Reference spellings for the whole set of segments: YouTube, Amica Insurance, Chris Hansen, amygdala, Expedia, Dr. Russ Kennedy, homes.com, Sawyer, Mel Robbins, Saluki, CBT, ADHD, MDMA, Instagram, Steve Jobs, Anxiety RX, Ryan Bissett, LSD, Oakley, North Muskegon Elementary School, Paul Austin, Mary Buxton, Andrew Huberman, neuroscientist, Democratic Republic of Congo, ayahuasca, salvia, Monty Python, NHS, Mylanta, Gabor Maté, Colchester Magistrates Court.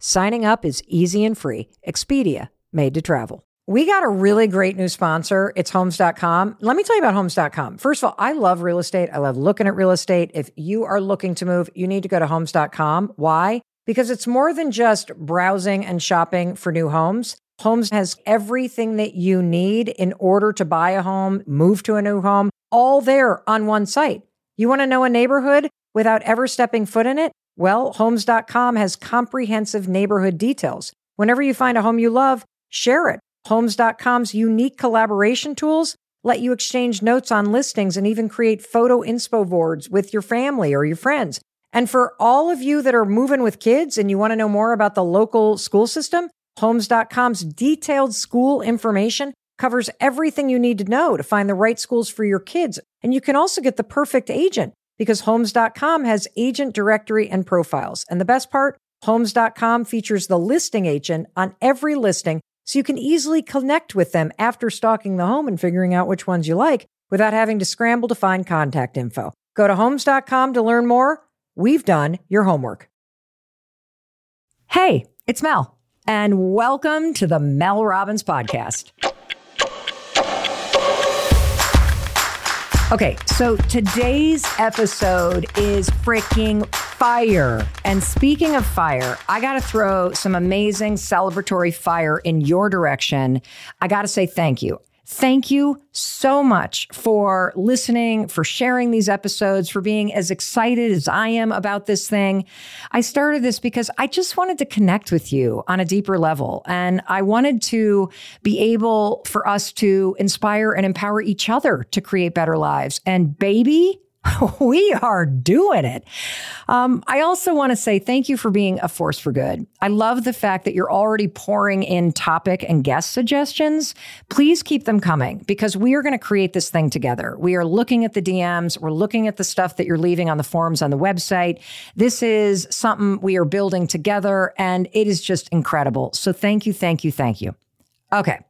Signing up is easy and free. Expedia, made to travel. We got a really great new sponsor. It's homes.com. Let me tell you about homes.com. First of all, I love real estate. I love looking at real estate. If you are looking to move, you need to go to homes.com. Why? Because it's more than just browsing and shopping for new homes. Homes has everything that you need in order to buy a home, move to a new home, all there on one site. You want to know a neighborhood without ever stepping foot in it? Well, homes.com has comprehensive neighborhood details. Whenever you find a home you love, share it. Homes.com's unique collaboration tools let you exchange notes on listings and even create photo inspo boards with your family or your friends. And for all of you that are moving with kids and you want to know more about the local school system, Homes.com's detailed school information covers everything you need to know to find the right schools for your kids. And you can also get the perfect agent because Homes.com has agent directory and profiles. And the best part, Homes.com features the listing agent on every listing, so you can easily connect with them after stalking the home and figuring out which ones you like without having to scramble to find contact info. Go to homes.com to learn more. We've done your homework. Hey, it's Mel, and welcome to the Mel Robbins Podcast. Okay, so today's episode is freaking fire. And speaking of fire, I got to throw some amazing celebratory fire in your direction. I got to say thank you. Thank you so much for listening, for sharing these episodes, for being as excited as I am about this thing. I started this because I just wanted to connect with you on a deeper level. And I wanted to be able for us to inspire and empower each other to create better lives. And baby, we are doing it. I also want to say thank you for being a force for good. I love the fact that you're already pouring in topic and guest suggestions. Please keep them coming because we are going to create this thing together. We are looking at the DMs. We're looking at the stuff that you're leaving on the forums on the website. This is something we are building together and it is just incredible. So thank you, thank you, thank you. Okay,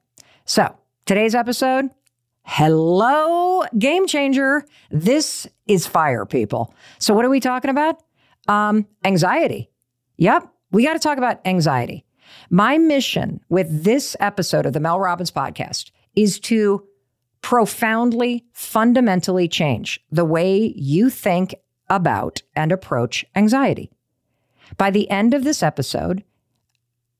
so today's episode... Hello, game changer. This is fire, people. So what are we talking about? Anxiety. Yep, we got to talk about anxiety. My mission with this episode of the Mel Robbins Podcast is to profoundly, fundamentally change the way you think about and approach anxiety. By the end of this episode,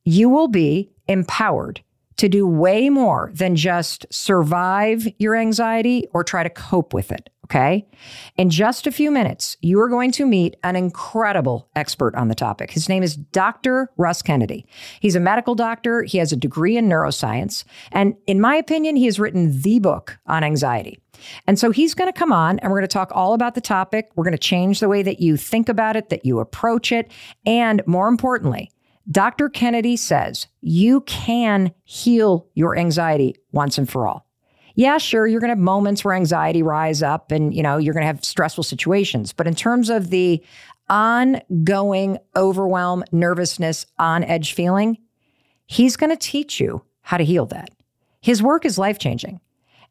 you will be empowered to do way more than just survive your anxiety or try to cope with it, okay? In just a few minutes, you are going to meet an incredible expert on the topic. His name is Dr. Russ Kennedy. He's a medical doctor. He has a degree in neuroscience. And in my opinion, he has written the book on anxiety. And so he's going to come on and we're going to talk all about the topic. We're going to change the way that you think about it, that you approach it. And more importantly, Dr. Kennedy says you can heal your anxiety once and for all. Yeah, sure, you're going to have moments where anxiety rise up and, you know, you're going to have stressful situations. But in terms of the ongoing overwhelm, nervousness, on edge feeling, he's going to teach you how to heal that. His work is life-changing.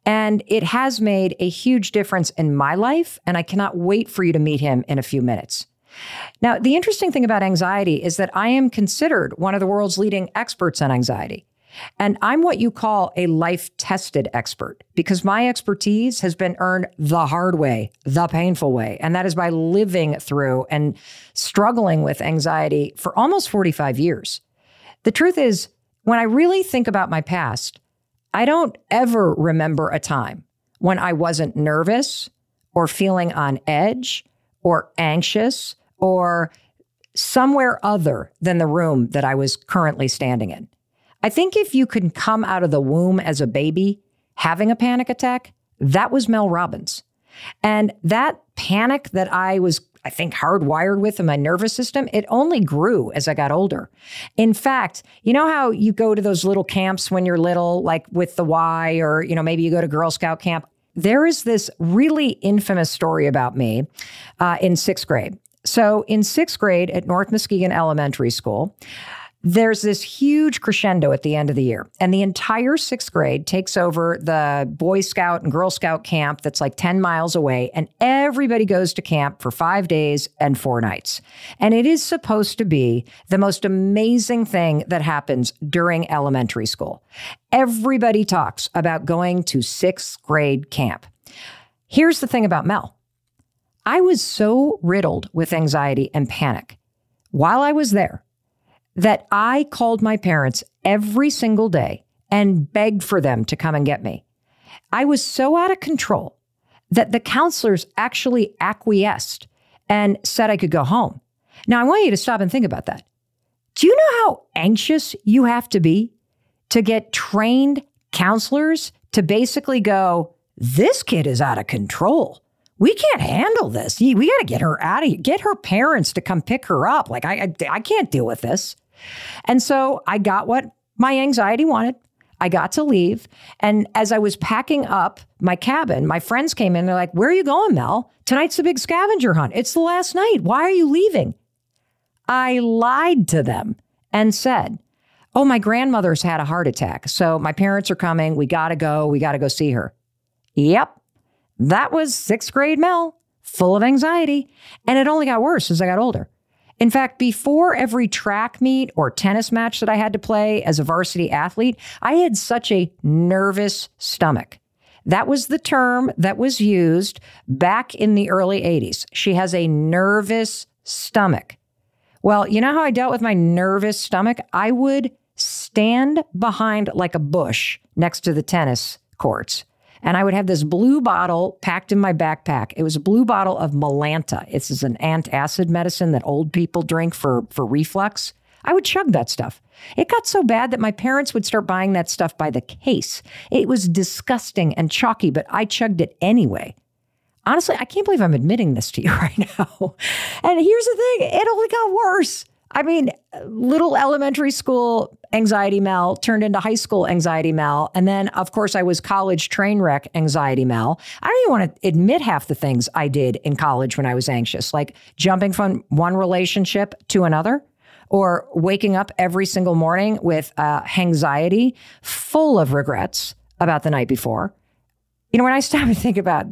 And it has made a huge difference in my life. And I cannot wait for you to meet him in a few minutes. Now, the interesting thing about anxiety is that I am considered one of the world's leading experts on anxiety. And I'm what you call a life-tested expert because my expertise has been earned the hard way, the painful way. And that is by living through and struggling with anxiety for almost 45 years. The truth is, when I really think about my past, I don't ever remember a time when I wasn't nervous or feeling on edge or anxious or somewhere other than the room that I was currently standing in. I think if you could come out of the womb as a baby having a panic attack, that was Mel Robbins. And that panic that I was I think, hardwired with in my nervous system, it only grew as I got older. In fact, you know how you go to those little camps when you're little, like with the Y, or, you know, maybe you go to Girl Scout camp. There is this really infamous story about me in sixth grade. So in sixth grade at North Muskegon Elementary School, there's this huge crescendo at the end of the year. And the entire sixth grade takes over the Boy Scout and Girl Scout camp that's like 10 miles away. And everybody goes to camp for 5 days and 4 nights. And it is supposed to be the most amazing thing that happens during elementary school. Everybody talks about going to sixth grade camp. Here's the thing about Mel. I was so riddled with anxiety and panic while I was there that I called my parents every single day and begged for them to come and get me. I was so out of control that the counselors actually acquiesced and said I could go home. Now, I want you to stop and think about that. Do you know how anxious you have to be to get trained counselors to basically go, this kid is out of control. We can't handle this. We got to get her out of here. Get her parents to come pick her up. Like, I can't deal with this. And so I got what my anxiety wanted. I got to leave. And as I was packing up my cabin, my friends came in. They're like, where are you going, Mel? Tonight's the big scavenger hunt. It's the last night. Why are you leaving? I lied to them and said, oh, my grandmother's had a heart attack. So my parents are coming. We got to go. We got to go see her. Yep. That was sixth grade Mel, full of anxiety. And it only got worse as I got older. In fact, before every track meet or tennis match that I had to play as a varsity athlete, I had such a nervous stomach. That was the term that was used back in the early 80s. She has a nervous stomach. Well, you know how I dealt with my nervous stomach? I would stand behind like a bush next to the tennis courts. And I would have this blue bottle packed in my backpack. It was a blue bottle of Mylanta. This is an antacid medicine that old people drink for reflux. I would chug that stuff. It got so bad that my parents would start buying that stuff by the case. It was disgusting and chalky, but I chugged it anyway. Honestly, I can't believe I'm admitting this to you right now. And here's the thing, it only got worse. I mean, little elementary school anxiety Mel turned into high school anxiety Mel. And then, of course, I was college train wreck anxiety Mel. I don't even want to admit half the things I did in college when I was anxious, like jumping from one relationship to another, or waking up every single morning with anxiety full of regrets about the night before. You know, when I stop and think about,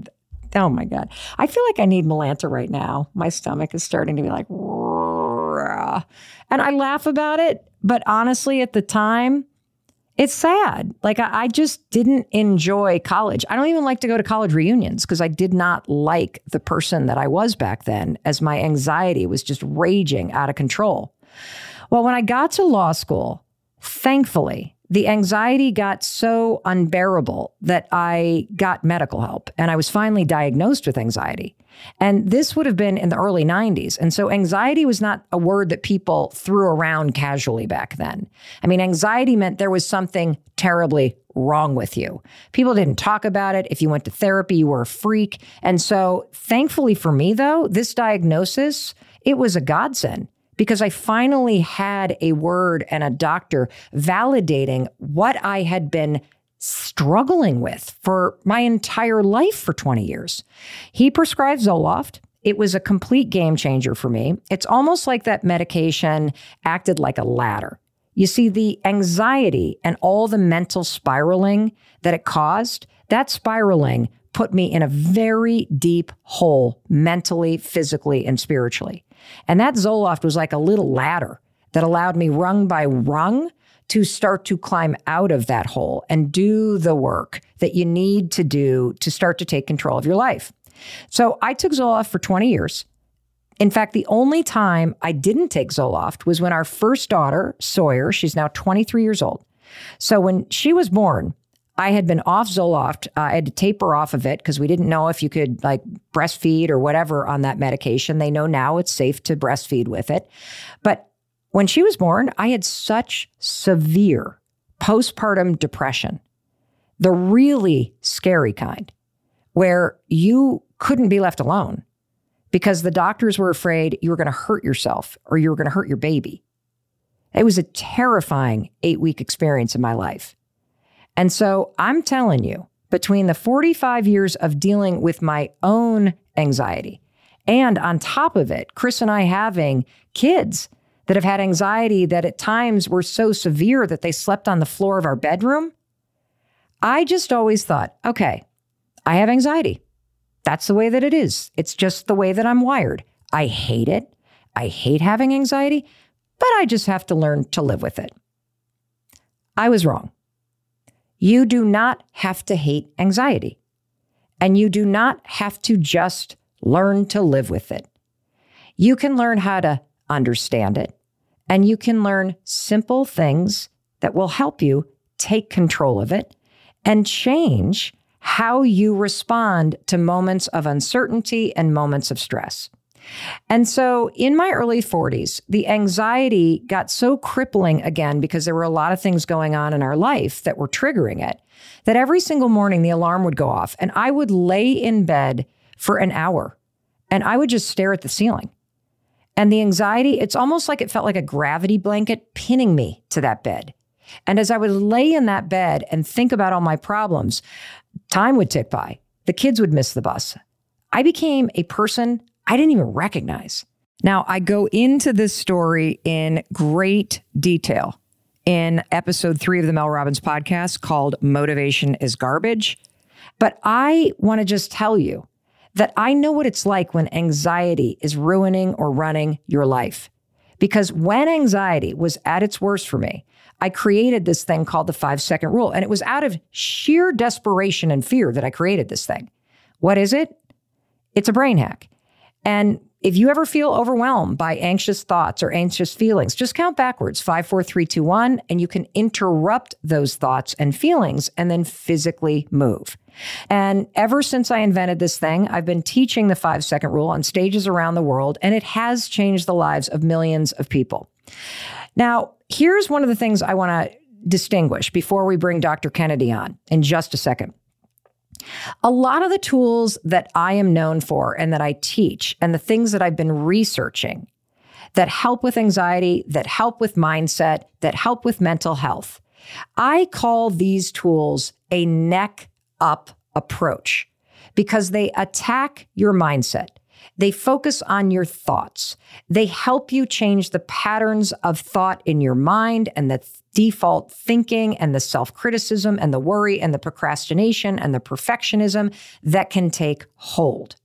oh my God, I feel like I need Mylanta right now. My stomach is starting to be like, and I laugh about it. But honestly, at the time, it's sad. Like I just didn't enjoy college. I don't even like to go to college reunions because I did not like the person that I was back then, as my anxiety was just raging out of control. Well, when I got to law school, thankfully, the anxiety got so unbearable that I got medical help and I was finally diagnosed with anxiety. And this would have been in the early 90s. And so anxiety was not a word that people threw around casually back then. I mean, anxiety meant there was something terribly wrong with you. People didn't talk about it. If you went to therapy, you were a freak. And so thankfully for me, though, this diagnosis, it was a godsend, because I finally had a word and a doctor validating what I had been struggling with for my entire life for 20 years. He prescribed Zoloft. It was a complete game changer for me. It's almost like that medication acted like a ladder. You see, the anxiety and all the mental spiraling that it caused, that spiraling put me in a very deep hole mentally, physically, and spiritually. And that Zoloft was like a little ladder that allowed me rung by rung to start to climb out of that hole and do the work that you need to do to start to take control of your life. So I took Zoloft for 20 years. In fact, the only time I didn't take Zoloft was when our first daughter, Sawyer, she's now 23 years old. So when she was born, I had been off Zoloft. I had to taper off of it because we didn't know if you could like breastfeed or whatever on that medication. They know now it's safe to breastfeed with it. But when she was born, I had such severe postpartum depression, the really scary kind, where you couldn't be left alone because the doctors were afraid you were going to hurt yourself or you were going to hurt your baby. It was a terrifying 8-week experience in my life. And so I'm telling you, between the 45 years of dealing with my own anxiety and on top of it, Chris and I having kids that have had anxiety that at times were so severe that they slept on the floor of our bedroom, I just always thought, okay, I have anxiety. That's the way that it is. It's just the way that I'm wired. I hate it. I hate having anxiety, but I just have to learn to live with it. I was wrong. You do not have to hate anxiety, and you do not have to just learn to live with it. You can learn how to understand it, and you can learn simple things that will help you take control of it and change how you respond to moments of uncertainty and moments of stress. And so in my early 40s, the anxiety got so crippling again because there were a lot of things going on in our life that were triggering it, that every single morning the alarm would go off and I would lay in bed for an hour and I would just stare at the ceiling. And the anxiety, it's almost like it felt like a gravity blanket pinning me to that bed. And as I would lay in that bed and think about all my problems, time would tick by. The kids would miss the bus. I became a person I didn't even recognize. Now, I go into this story in great detail in episode 3 of the Mel Robbins podcast called Motivation is Garbage. But I want to just tell you that I know what it's like when anxiety is ruining or running your life. Because when anxiety was at its worst for me, I created this thing called the 5-second rule. And it was out of sheer desperation and fear that I created this thing. What is it? It's a brain hack. And if you ever feel overwhelmed by anxious thoughts or anxious feelings, just count backwards, 5, 4, 3, 2, 1, and you can interrupt those thoughts and feelings and then physically move. And ever since I invented this thing, I've been teaching the 5-second rule on stages around the world, and it has changed the lives of millions of people. Now, here's one of the things I want to distinguish before we bring Dr. Kennedy on in just a second. A lot of the tools that I am known for and that I teach and the things that I've been researching that help with anxiety, that help with mindset, that help with mental health, I call these tools a neck up approach because they attack your mindset. They focus on your thoughts. They help you change the patterns of thought in your mind and the default thinking and the self-criticism and the worry and the procrastination and the perfectionism that can take hold.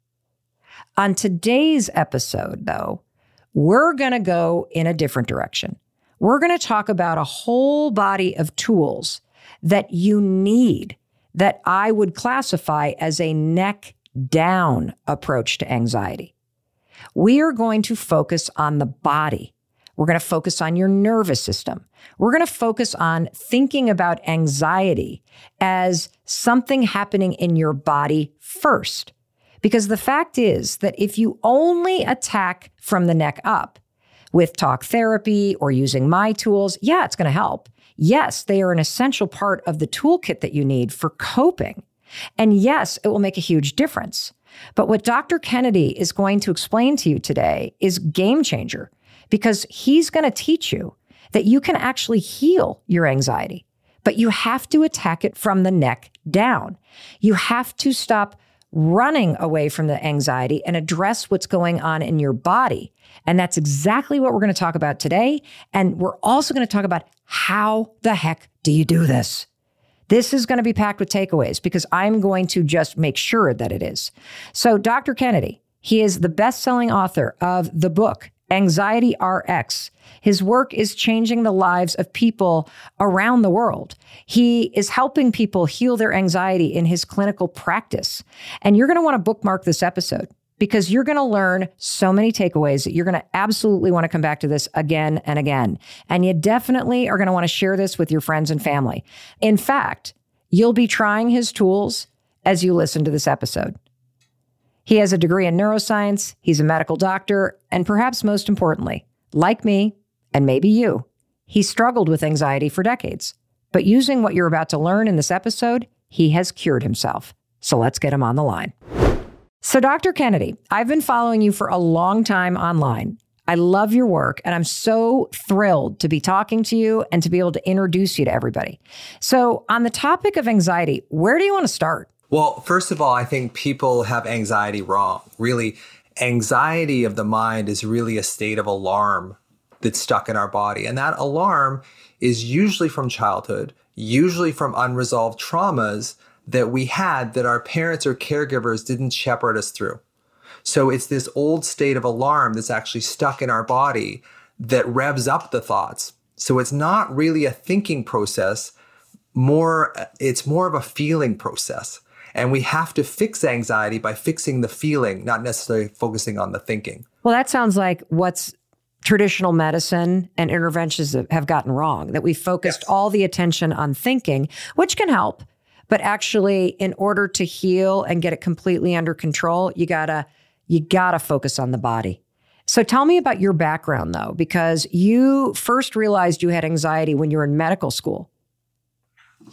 On today's episode, though, we're going to go in a different direction. We're going to talk about a whole body of tools that you need that I would classify as a neck down approach to anxiety. We are going to focus on the body. We're going to focus on your nervous system. We're going to focus on thinking about anxiety as something happening in your body first. Because the fact is that if you only attack from the neck up with talk therapy or using my tools, yeah, it's going to help. Yes, they are an essential part of the toolkit that you need for coping. And yes, it will make a huge difference. But what Dr. Kennedy is going to explain to you today is game changer, because he's going to teach you that you can actually heal your anxiety, but you have to attack it from the neck down. You have to stop running away from the anxiety and address what's going on in your body. And that's exactly what we're going to talk about today. And we're also going to talk about how the heck do you do this? This is going to be packed with takeaways because I'm going to just make sure that it is. So Dr. Kennedy, he is the best-selling author of the book, Anxiety RX. His work is changing the lives of people around the world. He is helping people heal their anxiety in his clinical practice. And you're going to want to bookmark this episode, because you're going to learn so many takeaways that you're going to absolutely want to come back to this again and again. And you definitely are going to want to share this with your friends and family. In fact, you'll be trying his tools as you listen to this episode. He has a degree in neuroscience, he's a medical doctor, and perhaps most importantly, like me, and maybe you, he struggled with anxiety for decades. But using what you're about to learn in this episode, he has cured himself. So let's get him on the line. So Dr. Kennedy, I've been following you for a long time online. I love your work, and I'm so thrilled to be talking to you and to be able to introduce you to everybody. So on the topic of anxiety, where do you want to start? Well, first of all, I think people have anxiety wrong. Really, anxiety of the mind is really a state of alarm that's stuck in our body. And that alarm is usually from childhood, usually from unresolved traumas that we had that our parents or caregivers didn't shepherd us through. So it's this old state of alarm that's actually stuck in our body that revs up the thoughts. So it's not really a thinking process, it's more of a feeling process. And we have to fix anxiety by fixing the feeling, not necessarily focusing on the thinking. Well, that sounds like what's traditional medicine and interventions have gotten wrong, that we focused all the attention on thinking, which can help. But actually, in order to heal and get it completely under control, you gotta focus on the body. So tell me about your background, though, because you first realized you had anxiety when you were in medical school.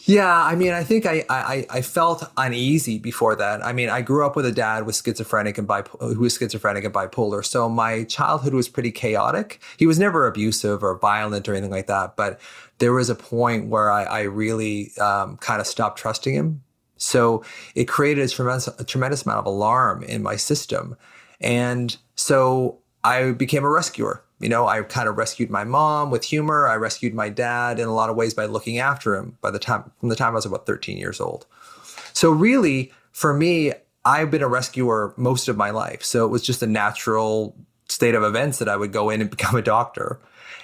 Yeah, I mean, I think I felt uneasy before that. I mean, I grew up with a dad who was schizophrenic and bipolar. So my childhood was pretty chaotic. He was never abusive or violent or anything like that. But there was a point where I really kind of stopped trusting him. So it created a tremendous amount of alarm in my system. And so I became a rescuer. You know, I kind of rescued my mom with humor. I rescued my dad in a lot of ways by looking after him from the time I was about 13 years old. So really, for me, I've been a rescuer most of my life. So it was just a natural state of events that I would go in and become a doctor.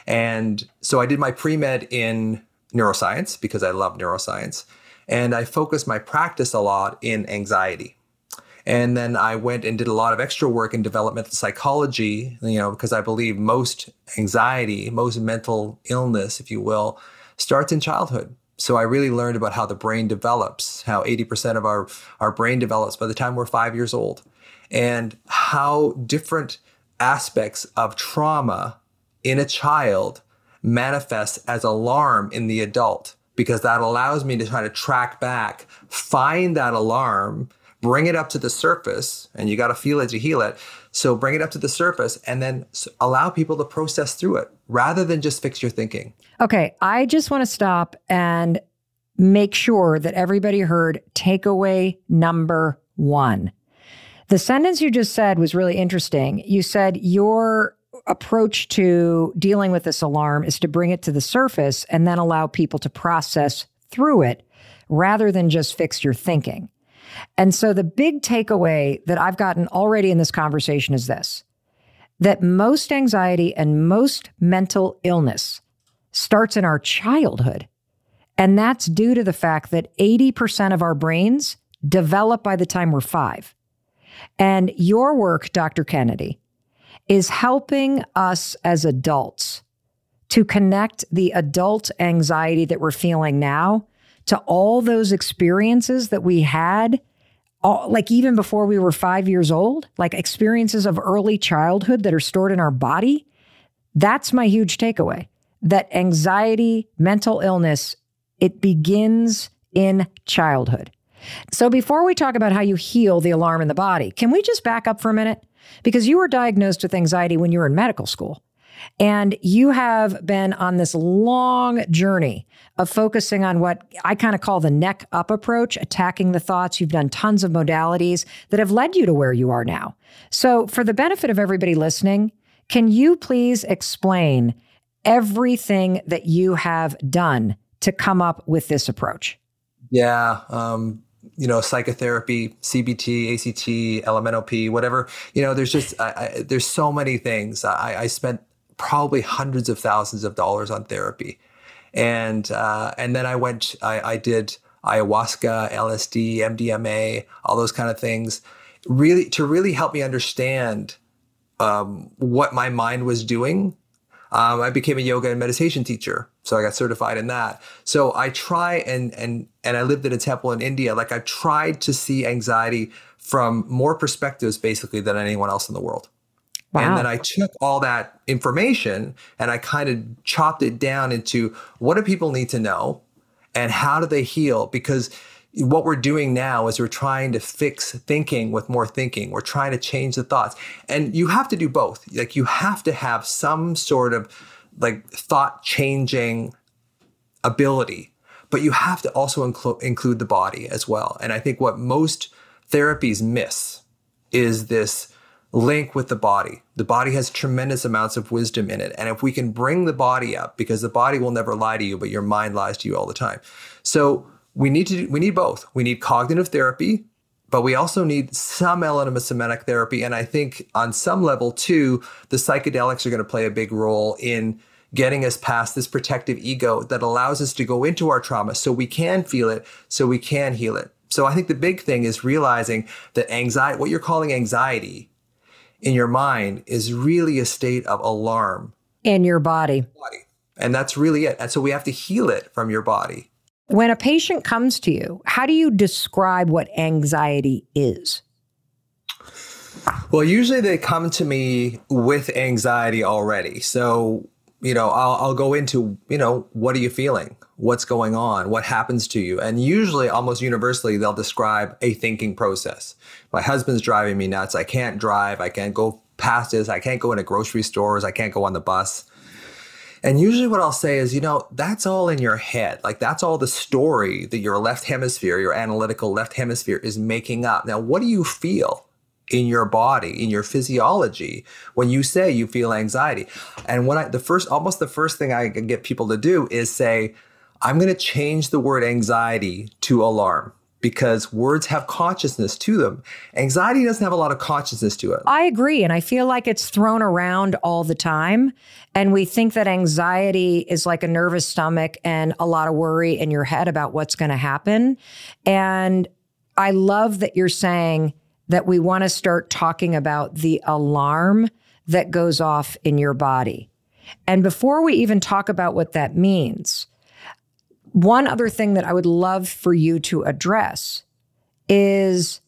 And so I did my pre-med in neuroscience because I love neuroscience. And I focused my practice a lot in anxiety. And then I went and did a lot of extra work in developmental psychology, you know, because I believe most anxiety, most mental illness, if you will, starts in childhood. So I really learned about how the brain develops, how 80% of our brain develops by the time we're 5 years old, and how different aspects of trauma in a child manifest as alarm in the adult, because that allows me to try to track back, find that alarm, bring it up to the surface, and you got to feel it to heal it. So bring it up to the surface and then allow people to process through it rather than just fix your thinking. Okay, I just want to stop and make sure that everybody heard takeaway number one. The sentence you just said was really interesting. You said your approach to dealing with this alarm is to bring it to the surface and then allow people to process through it rather than just fix your thinking. And so the big takeaway that I've gotten already in this conversation is this, that most anxiety and most mental illness starts in our childhood. And that's due to the fact that 80% of our brains develop by the time we're five. And your work, Dr. Kennedy, is helping us as adults to connect the adult anxiety that we're feeling now to all those experiences that we had, like even before we were 5 years old, like experiences of early childhood that are stored in our body. That's my huge takeaway, that anxiety, mental illness, it begins in childhood. So before we talk about how you heal the alarm in the body, can we just back up for a minute? Because you were diagnosed with anxiety when you were in medical school. And you have been on this long journey of focusing on what I kind of call the neck up approach, attacking the thoughts. You've done tons of modalities that have led you to where you are now. So for the benefit of everybody listening, can you please explain everything that you have done to come up with this approach? Yeah. You know, psychotherapy, CBT, ACT, LMNOP, whatever, you know, there's just, there's so many things. I spent probably hundreds of thousands of dollars on therapy. And then I did ayahuasca, LSD, MDMA, all those kind of things, really to really help me understand what my mind was doing. I became a yoga and meditation teacher. So I got certified in that. So I try and I lived in a temple in India. Like I tried to see anxiety from more perspectives basically than anyone else in the world. Wow. And then I took all that information and I kind of chopped it down into what do people need to know and how do they heal? Because what we're doing now is we're trying to fix thinking with more thinking. We're trying to change the thoughts. And you have to do both. Like, you have to have some sort of like thought changing ability, but you have to also include the body as well. And I think what most therapies miss is this link with the body. The body has tremendous amounts of wisdom in it. And if we can bring the body up, because the body will never lie to you, but your mind lies to you all the time. So we need both. We need cognitive therapy, but we also need some element of somatic therapy. And I think on some level too, the psychedelics are going to play a big role in getting us past this protective ego that allows us to go into our trauma so we can feel it, so we can heal it. So I think the big thing is realizing that anxiety, what you're calling anxiety, in your mind is really a state of alarm. In your body. And that's really it. And so we have to heal it from your body. When a patient comes to you, how do you describe what anxiety is? Well, usually they come to me with anxiety already. So, you know, I'll go into, you know, what are you feeling? What's going on? What happens to you? And usually, almost universally, they'll describe a thinking process. My husband's driving me nuts. I can't drive. I can't go past this. I can't go into grocery stores. I can't go on the bus. And usually what I'll say is, you know, that's all in your head. Like, that's all the story that your left hemisphere, your analytical left hemisphere, is making up. Now, what do you feel in your body, in your physiology, when you say you feel anxiety? And when the first thing I get people to do is say, I'm going to change the word anxiety to alarm, because words have consciousness to them. Anxiety doesn't have a lot of consciousness to it. I agree. And I feel like it's thrown around all the time. And we think that anxiety is like a nervous stomach and a lot of worry in your head about what's going to happen. And I love that you're saying that we want to start talking about the alarm that goes off in your body. And before we even talk about what that means, one other thing that I would love for you to address is,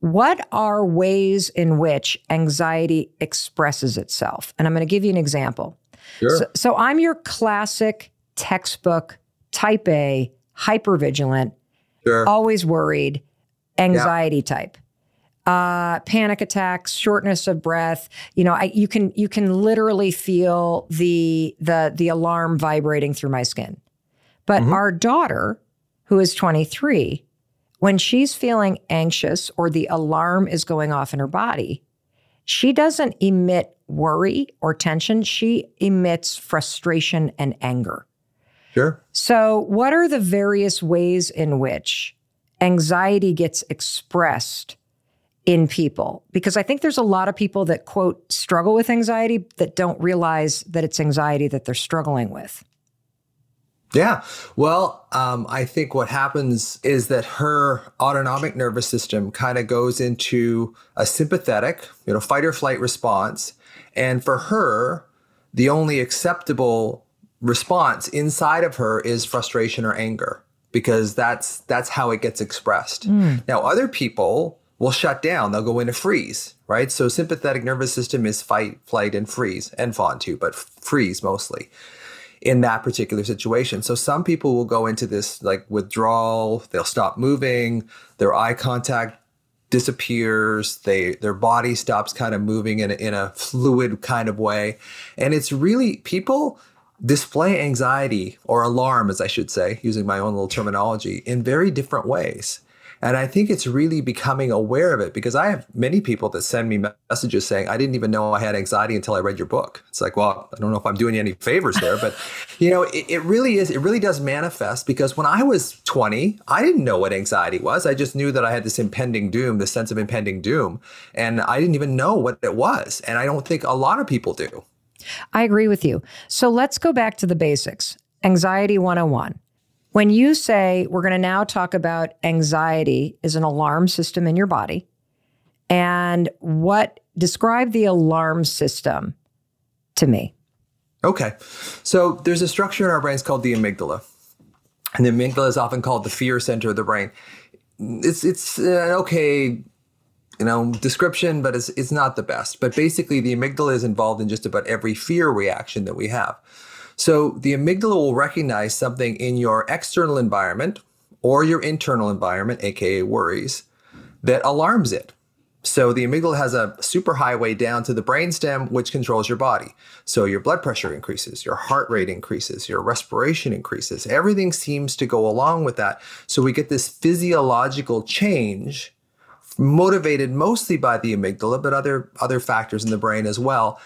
what are ways in which anxiety expresses itself? And I'm going to give you an example. Sure. So I'm your classic textbook type A, hypervigilant, sure, always worried, anxiety, yeah, type. Panic attacks, shortness of breath. You know, you can literally feel the alarm vibrating through my skin. But mm-hmm. our daughter, who is 23, when she's feeling anxious or the alarm is going off in her body, she doesn't emit worry or tension. She emits frustration and anger. Sure. So what are the various ways in which anxiety gets expressed in people? Because I think there's a lot of people that, quote, struggle with anxiety that don't realize that it's anxiety that they're struggling with. Yeah. Well, I think what happens is that her autonomic nervous system kind of goes into a sympathetic, you know, fight or flight response. And for her, the only acceptable response inside of her is frustration or anger, because that's how it gets expressed. Mm. Now, other people will shut down. They'll go into freeze, right? So sympathetic nervous system is fight, flight, and freeze, and fawn too, but freeze mostly in that particular situation. So some people will go into this like withdrawal, they'll stop moving, their eye contact disappears, their body stops kind of moving in a fluid kind of way. And it's really, people display anxiety or alarm, as I should say, using my own little terminology, in very different ways. And I think it's really becoming aware of it, because I have many people that send me messages saying, I didn't even know I had anxiety until I read your book. It's like, well, I don't know if I'm doing you any favors there, but you know, it really does manifest, because when I was 20, I didn't know what anxiety was. I just knew that I had this impending doom, this sense of impending doom, and I didn't even know what it was. And I don't think a lot of people do. I agree with you. So let's go back to the basics. Anxiety 101. When you say, we're going to now talk about anxiety as an alarm system in your body, and describe the alarm system to me. Okay. So there's a structure in our brains called the amygdala. And the amygdala is often called the fear center of the brain. It's an okay, you know, description, but it's not the best. But basically, the amygdala is involved in just about every fear reaction that we have. So the amygdala will recognize something in your external environment or your internal environment, aka worries, that alarms it. So the amygdala has a superhighway down to the brainstem, which controls your body. So your blood pressure increases, your heart rate increases, your respiration increases. Everything seems to go along with that. So we get this physiological change motivated mostly by the amygdala, but other factors in the brain as well.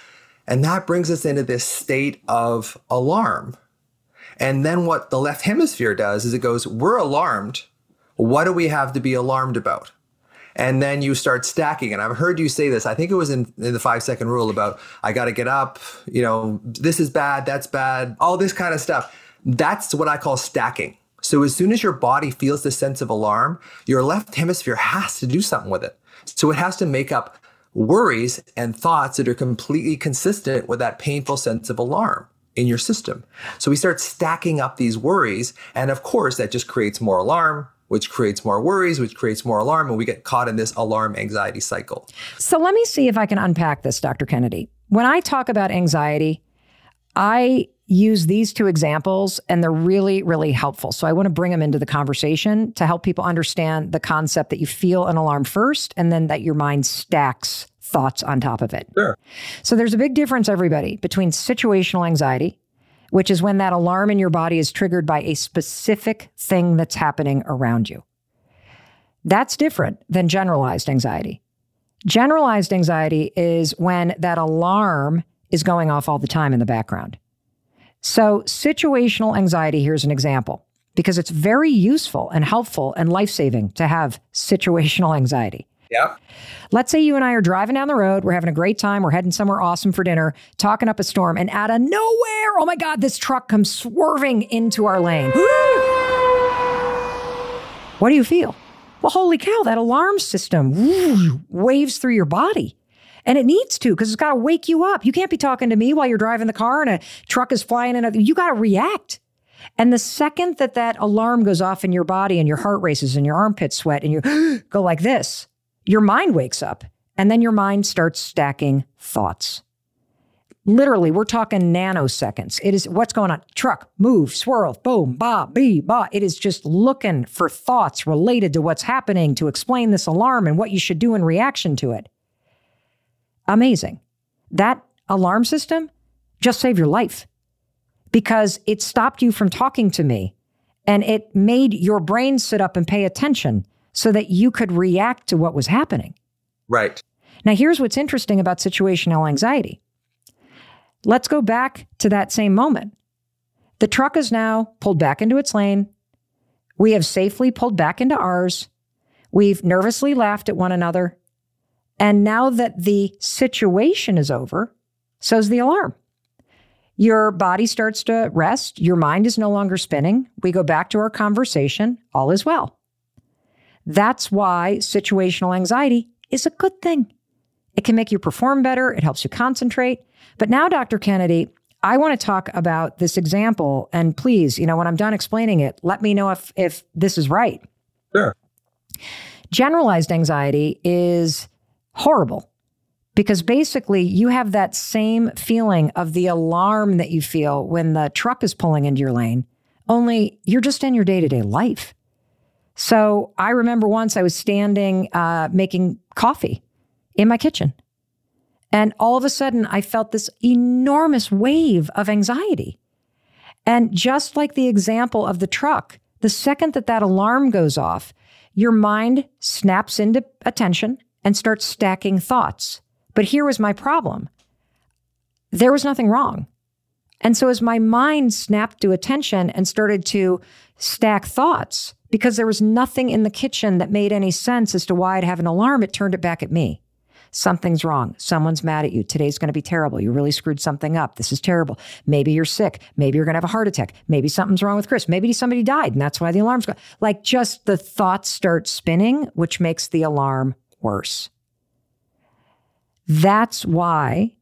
And that brings us into this state of alarm. And then what the left hemisphere does is it goes, we're alarmed. What do we have to be alarmed about? And then you start stacking. And I've heard you say this, I think it was in the 5-second rule about, I got to get up, this is bad, that's bad, all this kind of stuff. That's what I call stacking. So as soon as your body feels the sense of alarm, your left hemisphere has to do something with it. So it has to make up worries and thoughts that are completely consistent with that painful sense of alarm in your system. So we start stacking up these worries. And of course, that just creates more alarm, which creates more worries, which creates more alarm, and we get caught in this alarm anxiety cycle. So let me see if I can unpack this, Dr. Kennedy. When I talk about anxiety, I use these two examples, and they're really, really helpful. So I want to bring them into the conversation to help people understand the concept that you feel an alarm first, and then that your mind stacks thoughts on top of it. Sure. So there's a big difference, everybody, between situational anxiety, which is when that alarm in your body is triggered by a specific thing that's happening around you. That's different than generalized anxiety. Generalized anxiety is when that alarm is going off all the time in the background. So situational anxiety, here's an example, because it's very useful and helpful and life-saving to have situational anxiety. Yeah. Let's say you and I are driving down the road. We're having a great time. We're heading somewhere awesome for dinner, talking up a storm, and out of nowhere, oh my God, this truck comes swerving into our lane. What do you feel? Well, holy cow, that alarm system waves through your body. And it needs to, because it's got to wake you up. You can't be talking to me while you're driving the car and a truck is flying in. You got to react. And the second that alarm goes off in your body and your heart races and your armpits sweat and you go like this, your mind wakes up, and then your mind starts stacking thoughts. Literally, we're talking nanoseconds. It is what's going on. Truck, move, swirl, boom, ba, bee, ba. It is just looking for thoughts related to what's happening to explain this alarm and what you should do in reaction to it. Amazing. That alarm system just saved your life because it stopped you from talking to me, and it made your brain sit up and pay attention so that you could react to what was happening. Right. Now, here's what's interesting about situational anxiety. Let's go back to that same moment. The truck is now pulled back into its lane. We have safely pulled back into ours. We've nervously laughed at one another. And now that the situation is over, so's the alarm. Your body starts to rest. Your mind is no longer spinning. We go back to our conversation. All is well. That's why situational anxiety is a good thing. It can make you perform better. It helps you concentrate. But now, Dr. Kennedy, I want to talk about this example. And please, when I'm done explaining it, let me know if this is right. Sure. Generalized anxiety is horrible because basically you have that same feeling of the alarm that you feel when the truck is pulling into your lane, only you're just in your day-to-day life. So I remember once I was standing making coffee in my kitchen, and all of a sudden I felt this enormous wave of anxiety. And just like the example of the truck, the second that alarm goes off, your mind snaps into attention and starts stacking thoughts. But here was my problem. There was nothing wrong. And so as my mind snapped to attention and started to stack thoughts, because there was nothing in the kitchen that made any sense as to why I'd have an alarm, it turned it back at me. Something's wrong. Someone's mad at you. Today's going to be terrible. You really screwed something up. This is terrible. Maybe you're sick. Maybe you're going to have a heart attack. Maybe something's wrong with Chris. Maybe somebody died, and that's why the alarm's going. Like, just the thoughts start spinning, which makes the alarm worse. That's why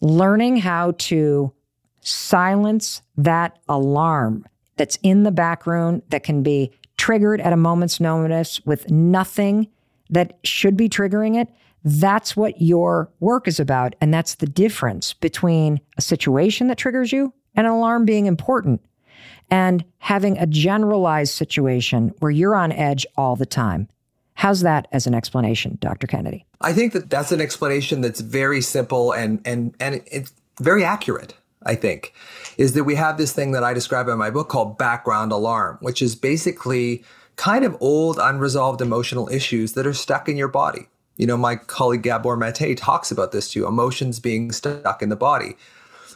learning how to silence that alarm that's in the background that can be triggered at a moment's notice with nothing that should be triggering it, that's what your work is about. And that's the difference between a situation that triggers you and an alarm being important. and having a generalized situation where you're on edge all the time. How's that as an explanation, Dr. Kennedy? I think that that's an explanation that's very simple and it's very accurate, I think, is that we have this thing that I describe in my book called background alarm, which is basically kind of old, unresolved emotional issues that are stuck in your body. You know, my colleague Gabor Maté talks about this too, emotions being stuck in the body,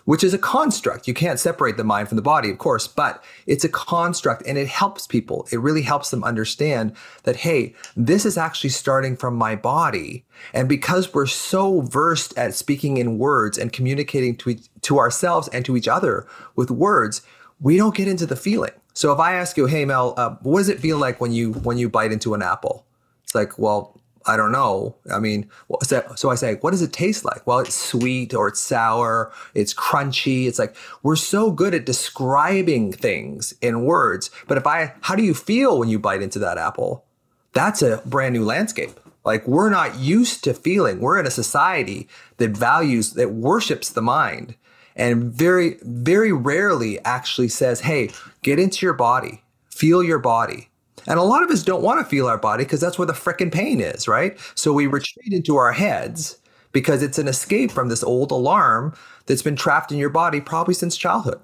which is a construct. You can't separate the mind from the body, of course, but it's a construct and it helps people. It really helps them understand that, hey, this is actually starting from my body. And because we're so versed at speaking in words and communicating to ourselves and to each other with words, we don't get into the feeling. So if I ask you, hey, Mel, what does it feel like when you bite into an apple? It's like, well, I don't know. I mean, so I say, what does it taste like? Well, it's sweet or it's sour, it's crunchy. It's like, we're so good at describing things in words. But how do you feel when you bite into that apple? That's a brand new landscape. Like, we're not used to feeling. We're in a society that worships the mind and very, very rarely actually says, hey, get into your body, feel your body. And a lot of us don't want to feel our body because that's where the frickin' pain is, right? So we retreat into our heads because it's an escape from this old alarm that's been trapped in your body probably since childhood.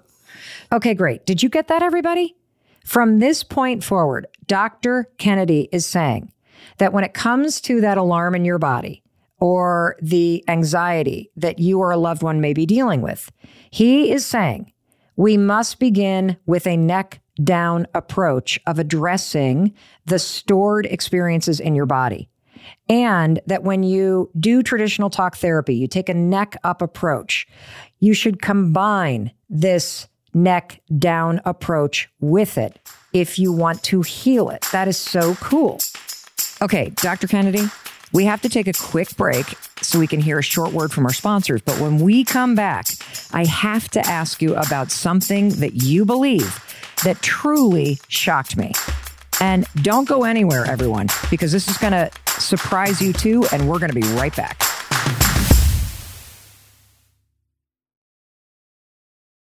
Okay, great. Did you get that, everybody? From this point forward, Dr. Kennedy is saying that when it comes to that alarm in your body or the anxiety that you or a loved one may be dealing with, he is saying we must begin with a neck down approach of addressing the stored experiences in your body. And that when you do traditional talk therapy, you take a neck up approach, you should combine this neck down approach with it if you want to heal it. That is so cool. Okay, Dr. Kennedy, we have to take a quick break so we can hear a short word from our sponsors. But when we come back, I have to ask you about something that you believe that truly shocked me. And don't go anywhere, everyone, because this is going to surprise you too, and we're going to be right back.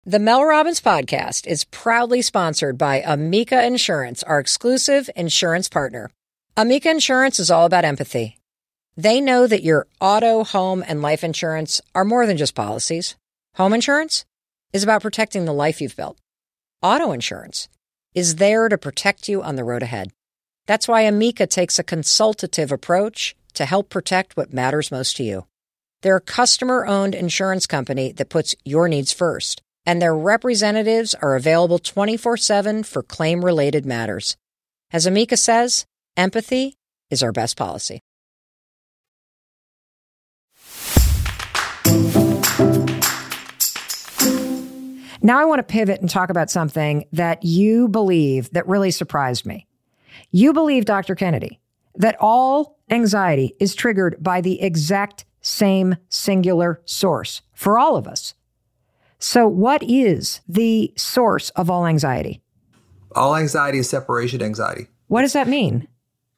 The Mel Robbins Podcast is proudly sponsored by Amica Insurance, our exclusive insurance partner. Amica Insurance is all about empathy. They know that your auto, home, and life insurance are more than just policies. Home insurance is about protecting the life you've built. Auto insurance is there to protect you on the road ahead. That's why Amica takes a consultative approach to help protect what matters most to you. They're a customer-owned insurance company that puts your needs first, and their representatives are available 24/7 for claim-related matters. As Amica says, empathy is our best policy. Now I want to pivot and talk about something that you believe that really surprised me. You believe, Dr. Kennedy, that all anxiety is triggered by the exact same singular source for all of us. So what is the source of all anxiety? All anxiety is separation anxiety. What does that mean?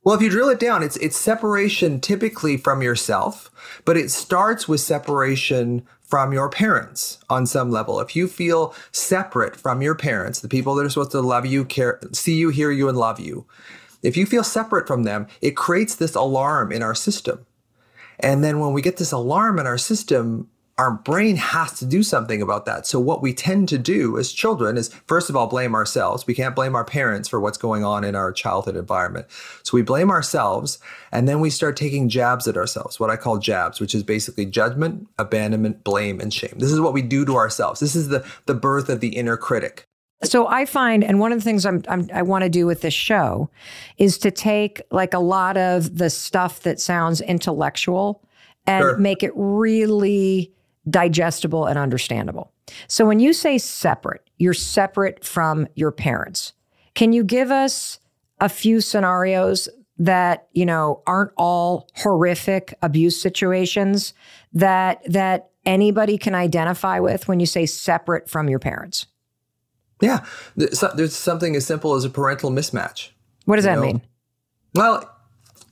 Well, if you drill it down, it's separation typically from yourself, but it starts with separation from your parents on some level. If you feel separate from your parents, the people that are supposed to love you, care, see you, hear you, and love you, if you feel separate from them, it creates this alarm in our system. And then when we get this alarm in our system, our brain has to do something about that. So what we tend to do as children is, first of all, blame ourselves. We can't blame our parents for what's going on in our childhood environment. So we blame ourselves, and then we start taking jabs at ourselves, what I call jabs, which is basically judgment, abandonment, blame, and shame. This is what we do to ourselves. This is the birth of the inner critic. So I find, and one of the things I want to do with this show is to take like a lot of the stuff that sounds intellectual and make it really digestible and understandable. So when you say separate, you're separate from your parents. Can you give us a few scenarios that, you know, aren't all horrific abuse situations that anybody can identify with when you say separate from your parents? Yeah. There's something as simple as a parental mismatch. What does that mean? Well,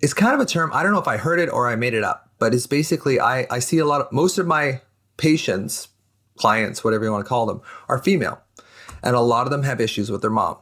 it's kind of a term. I don't know if I heard it or I made it up, but it's basically I see most of my patients, clients, whatever you want to call them, are female. And a lot of them have issues with their mom.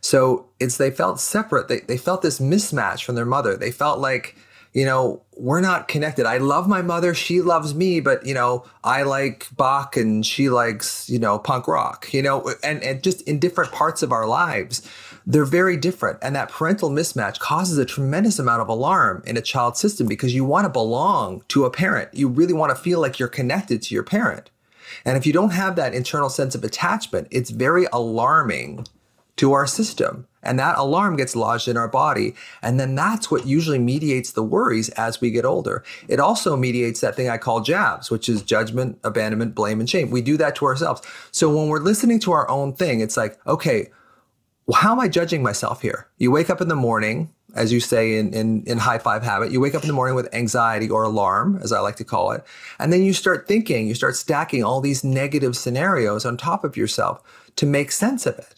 So they felt separate. They felt this mismatch from their mother. They felt like, you know, we're not connected. I love my mother. She loves me. But, you know, I like Bach and she likes, you know, punk rock, you know, and just in different parts of our lives, they're very different. And that parental mismatch causes a tremendous amount of alarm in a child's system because you want to belong to a parent. You really want to feel like you're connected to your parent. And if you don't have that internal sense of attachment, it's very alarming to our system. And that alarm gets lodged in our body. And then that's what usually mediates the worries as we get older. It also mediates that thing I call JABS, which is judgment, abandonment, blame, and shame. We do that to ourselves. So when we're listening to our own thing, it's like, okay, well, how am I judging myself here? You wake up in the morning, as you say in High Five Habit, you wake up in the morning with anxiety or alarm, as I like to call it. And then you start thinking, you start stacking all these negative scenarios on top of yourself to make sense of it.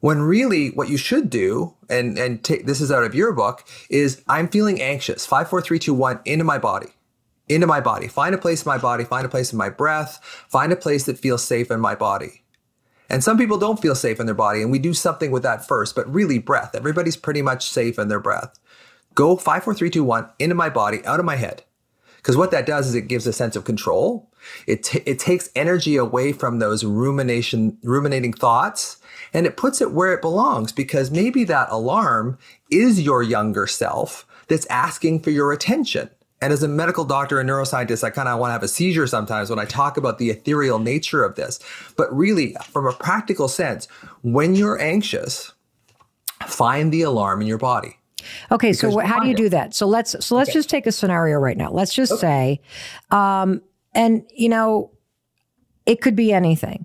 When really what you should do, and take this is out of your book, is I'm feeling anxious, 5, 4, 3, 2, 1, into my body, find a place in my body, find a place in my breath, find a place that feels safe in my body. And some people don't feel safe in their body, and we do something with that first, but really breath, everybody's pretty much safe in their breath. Go 5, 4, 3, 2, 1, into my body, out of my head. Because what that does is it gives a sense of control. It takes energy away from those ruminating thoughts, and it puts it where it belongs, because maybe that alarm is your younger self that's asking for your attention. And as a medical doctor and neuroscientist, I kind of want to have a seizure sometimes when I talk about the ethereal nature of this. But really, from a practical sense, when you're anxious, find the alarm in your body. Okay, because so how do you do that? So let's just take a scenario right now. Let's just say, and you know, it could be anything.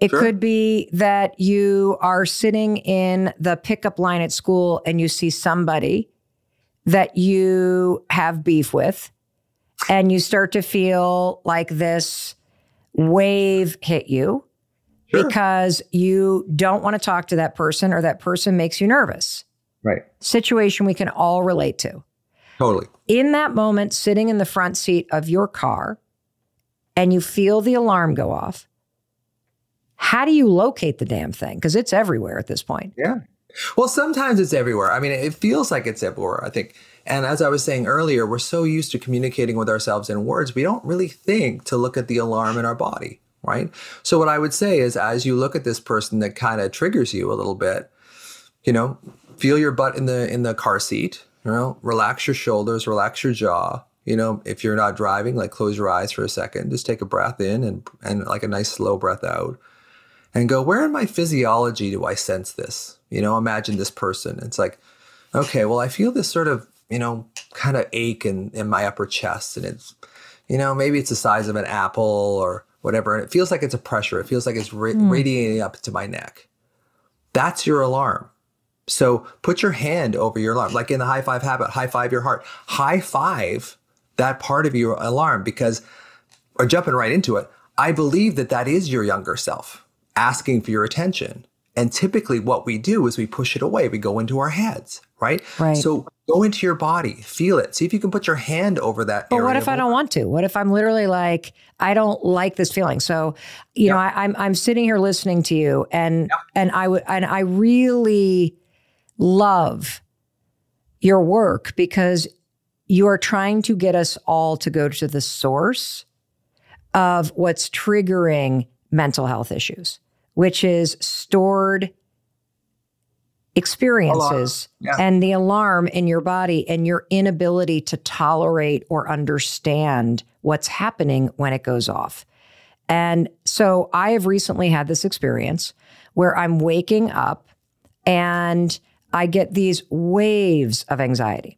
It could be that you are sitting in the pickup line at school and you see somebody that you have beef with, and you start to feel like this wave hit you because you don't want to talk to that person, or that person makes you nervous. Right. Situation we can all relate to. Totally. In that moment, sitting in the front seat of your car and you feel the alarm go off, how do you locate the damn thing? Because it's everywhere at this point. Yeah. Well, sometimes it's everywhere. I mean, it feels like it's everywhere, I think. And as I was saying earlier, we're so used to communicating with ourselves in words, we don't really think to look at the alarm in our body, right? So what I would say is, as you look at this person that kind of triggers you a little bit, you know, feel your butt in the car seat, you know, relax your shoulders, relax your jaw. You know, if you're not driving, like close your eyes for a second, just take a breath in and like a nice slow breath out, and go, where in my physiology do I sense this? You know, imagine this person. It's like, okay, well, I feel this sort of, you know, kind of ache in my upper chest, and it's, you know, maybe it's the size of an apple or whatever. And it feels like it's a pressure. It feels like it's radiating up to my neck. That's your alarm. So put your hand over your alarm, like in the High Five Habit, high five your heart, high five that part of your alarm, because, or jumping right into it, I believe that is your younger self asking for your attention. And typically what we do is we push it away. We go into our heads, right? So go into your body, feel it. See if you can put your hand over that. But what if I don't want to? What if I'm literally like, I don't like this feeling? So, you know, I'm sitting here listening to you and I really love your work, because you are trying to get us all to go to the source of what's triggering mental health issues, which is stored experiences and the alarm in your body and your inability to tolerate or understand what's happening when it goes off. And so I have recently had this experience where I'm waking up and I get these waves of anxiety.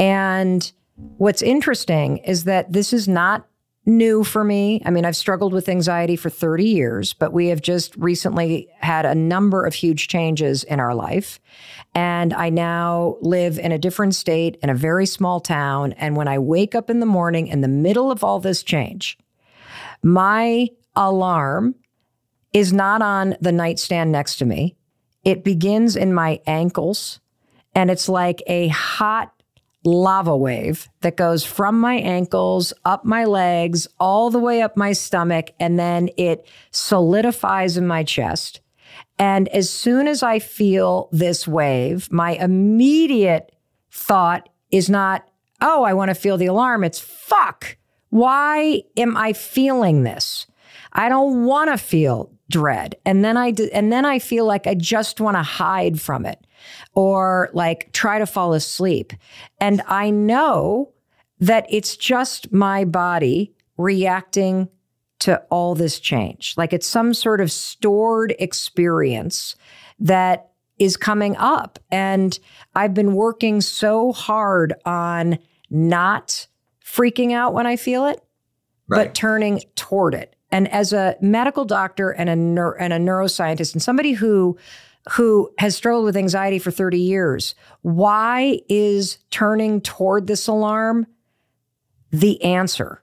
And what's interesting is that this is not new for me. I mean, I've struggled with anxiety for 30 years, but we have just recently had a number of huge changes in our life. And I now live in a different state in a very small town. And when I wake up in the morning in the middle of all this change, my alarm is not on the nightstand next to me. It begins in my ankles, and it's like a hot lava wave that goes from my ankles, up my legs, all the way up my stomach, and then it solidifies in my chest. And as soon as I feel this wave, my immediate thought is not, oh, I want to feel the alarm. It's, fuck, why am I feeling this? I don't want to feel dread. And then I feel like I just want to hide from it or like try to fall asleep. And I know that it's just my body reacting to all this change. Like it's some sort of stored experience that is coming up. And I've been working so hard on not freaking out when I feel it, right, but turning toward it. And as a medical doctor and a neuroscientist and somebody who has struggled with anxiety for 30 years, why is turning toward this alarm the answer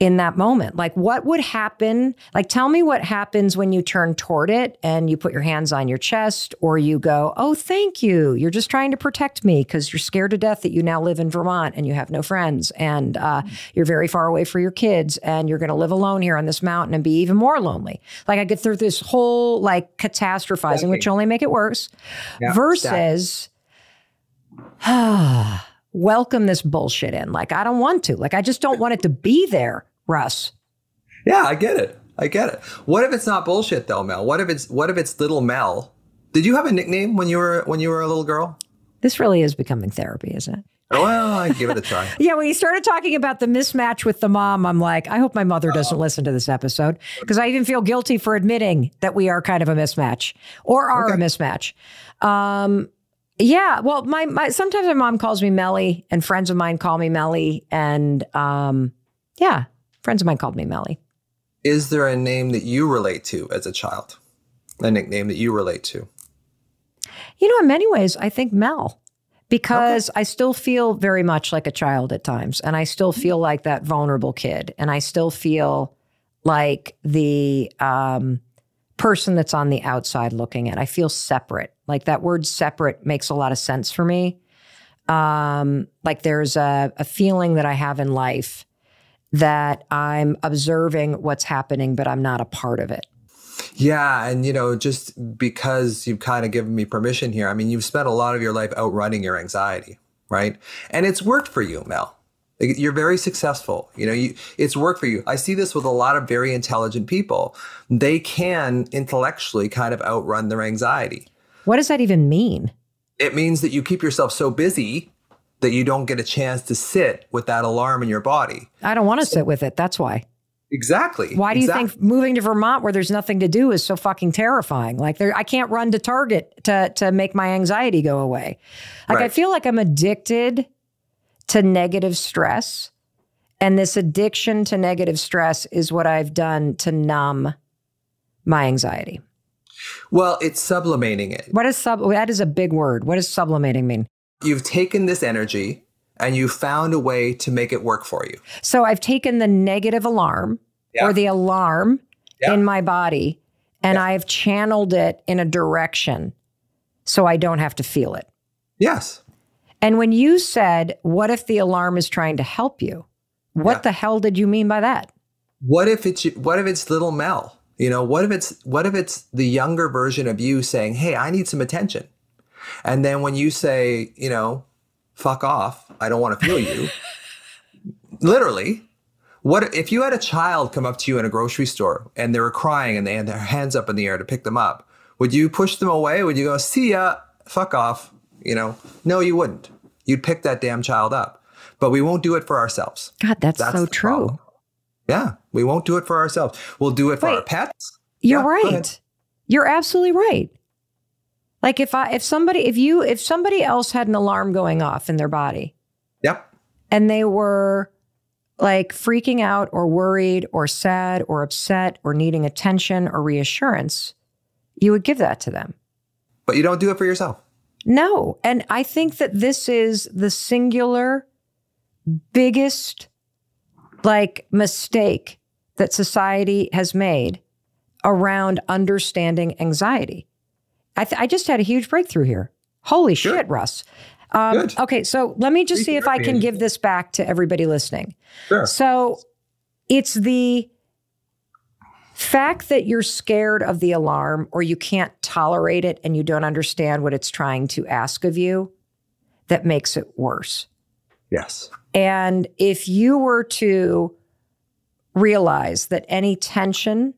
in that moment? Like what would happen? Like tell me what happens when you turn toward it and you put your hands on your chest or you go, oh, thank you. You're just trying to protect me because you're scared to death that you now live in Vermont and you have no friends and you're very far away for your kids and you're going to live alone here on this mountain and be even more lonely. Like I get through this whole like catastrophizing, exactly, which only make it worse, yeah, versus welcome this bullshit in. Like, I don't want to. Like, I just don't want it to be there, Russ. Yeah, I get it. I get it. What if it's not bullshit though, Mel? What if it's little Mel? Did you have a nickname when you were a little girl? This really is becoming therapy, isn't it? Well, I give it a try. Yeah, when you started talking about the mismatch with the mom, I'm like, I hope my mother doesn't listen to this episode because I even feel guilty for admitting that we are kind of a mismatch or are a mismatch. Yeah. Well, my sometimes my mom calls me Melly and friends of mine call me Melly. And yeah, friends of mine called me Melly. Is there a name that you relate to as a child? A nickname that you relate to? You know, in many ways, I think Mel, because I still feel very much like a child at times. And I still feel like that vulnerable kid. And I still feel like the person that's on the outside looking in. I feel separate. Like that word separate makes a lot of sense for me. Like there's a feeling that I have in life that I'm observing what's happening, but I'm not a part of it. Yeah. And, you know, just because you've kind of given me permission here, I mean, you've spent a lot of your life outrunning your anxiety, right? And it's worked for you, Mel. You're very successful. You know, it's worked for you. I see this with a lot of very intelligent people. They can intellectually kind of outrun their anxiety. What does that even mean? It means that you keep yourself so busy that you don't get a chance to sit with that alarm in your body. I don't want to sit with it. That's why. Exactly. Why do you think moving to Vermont where there's nothing to do is so fucking terrifying? Like I can't run to Target to make my anxiety go away. Like right. I feel like I'm addicted to negative stress. And this addiction to negative stress is what I've done to numb my anxiety. Well, it's sublimating it. That is a big word. What does sublimating mean? You've taken this energy and you found a way to make it work for you. So I've taken the negative alarm or the alarm in my body and I've channeled it in a direction so I don't have to feel it. Yes. And when you said, what if the alarm is trying to help you? What the hell did you mean by that? What if it's little Mel? You know, what if it's the younger version of you saying, hey, I need some attention. And then when you say, you know, fuck off, I don't want to feel you. Literally, what if you had a child come up to you in a grocery store and they were crying and they had their hands up in the air to pick them up? Would you push them away? Would you go, see ya, fuck off? You know, no, you wouldn't. You'd pick that damn child up. But we won't do it for ourselves. God, that's so true. Problem. Yeah, we won't do it for ourselves. We'll do it for our pets. You're right. You're absolutely right. Like if somebody else had an alarm going off in their body. Yep. And they were like freaking out or worried or sad or upset or needing attention or reassurance, you would give that to them. But you don't do it for yourself. No. And I think that this is the singular biggest mistake that society has made around understanding anxiety. I just had a huge breakthrough here. Holy shit, Russ. Okay, so let me just see if I can give this back to everybody listening. Sure. So it's the fact that you're scared of the alarm or you can't tolerate it and you don't understand what it's trying to ask of you that makes it worse. Yes. And if you were to realize that any tension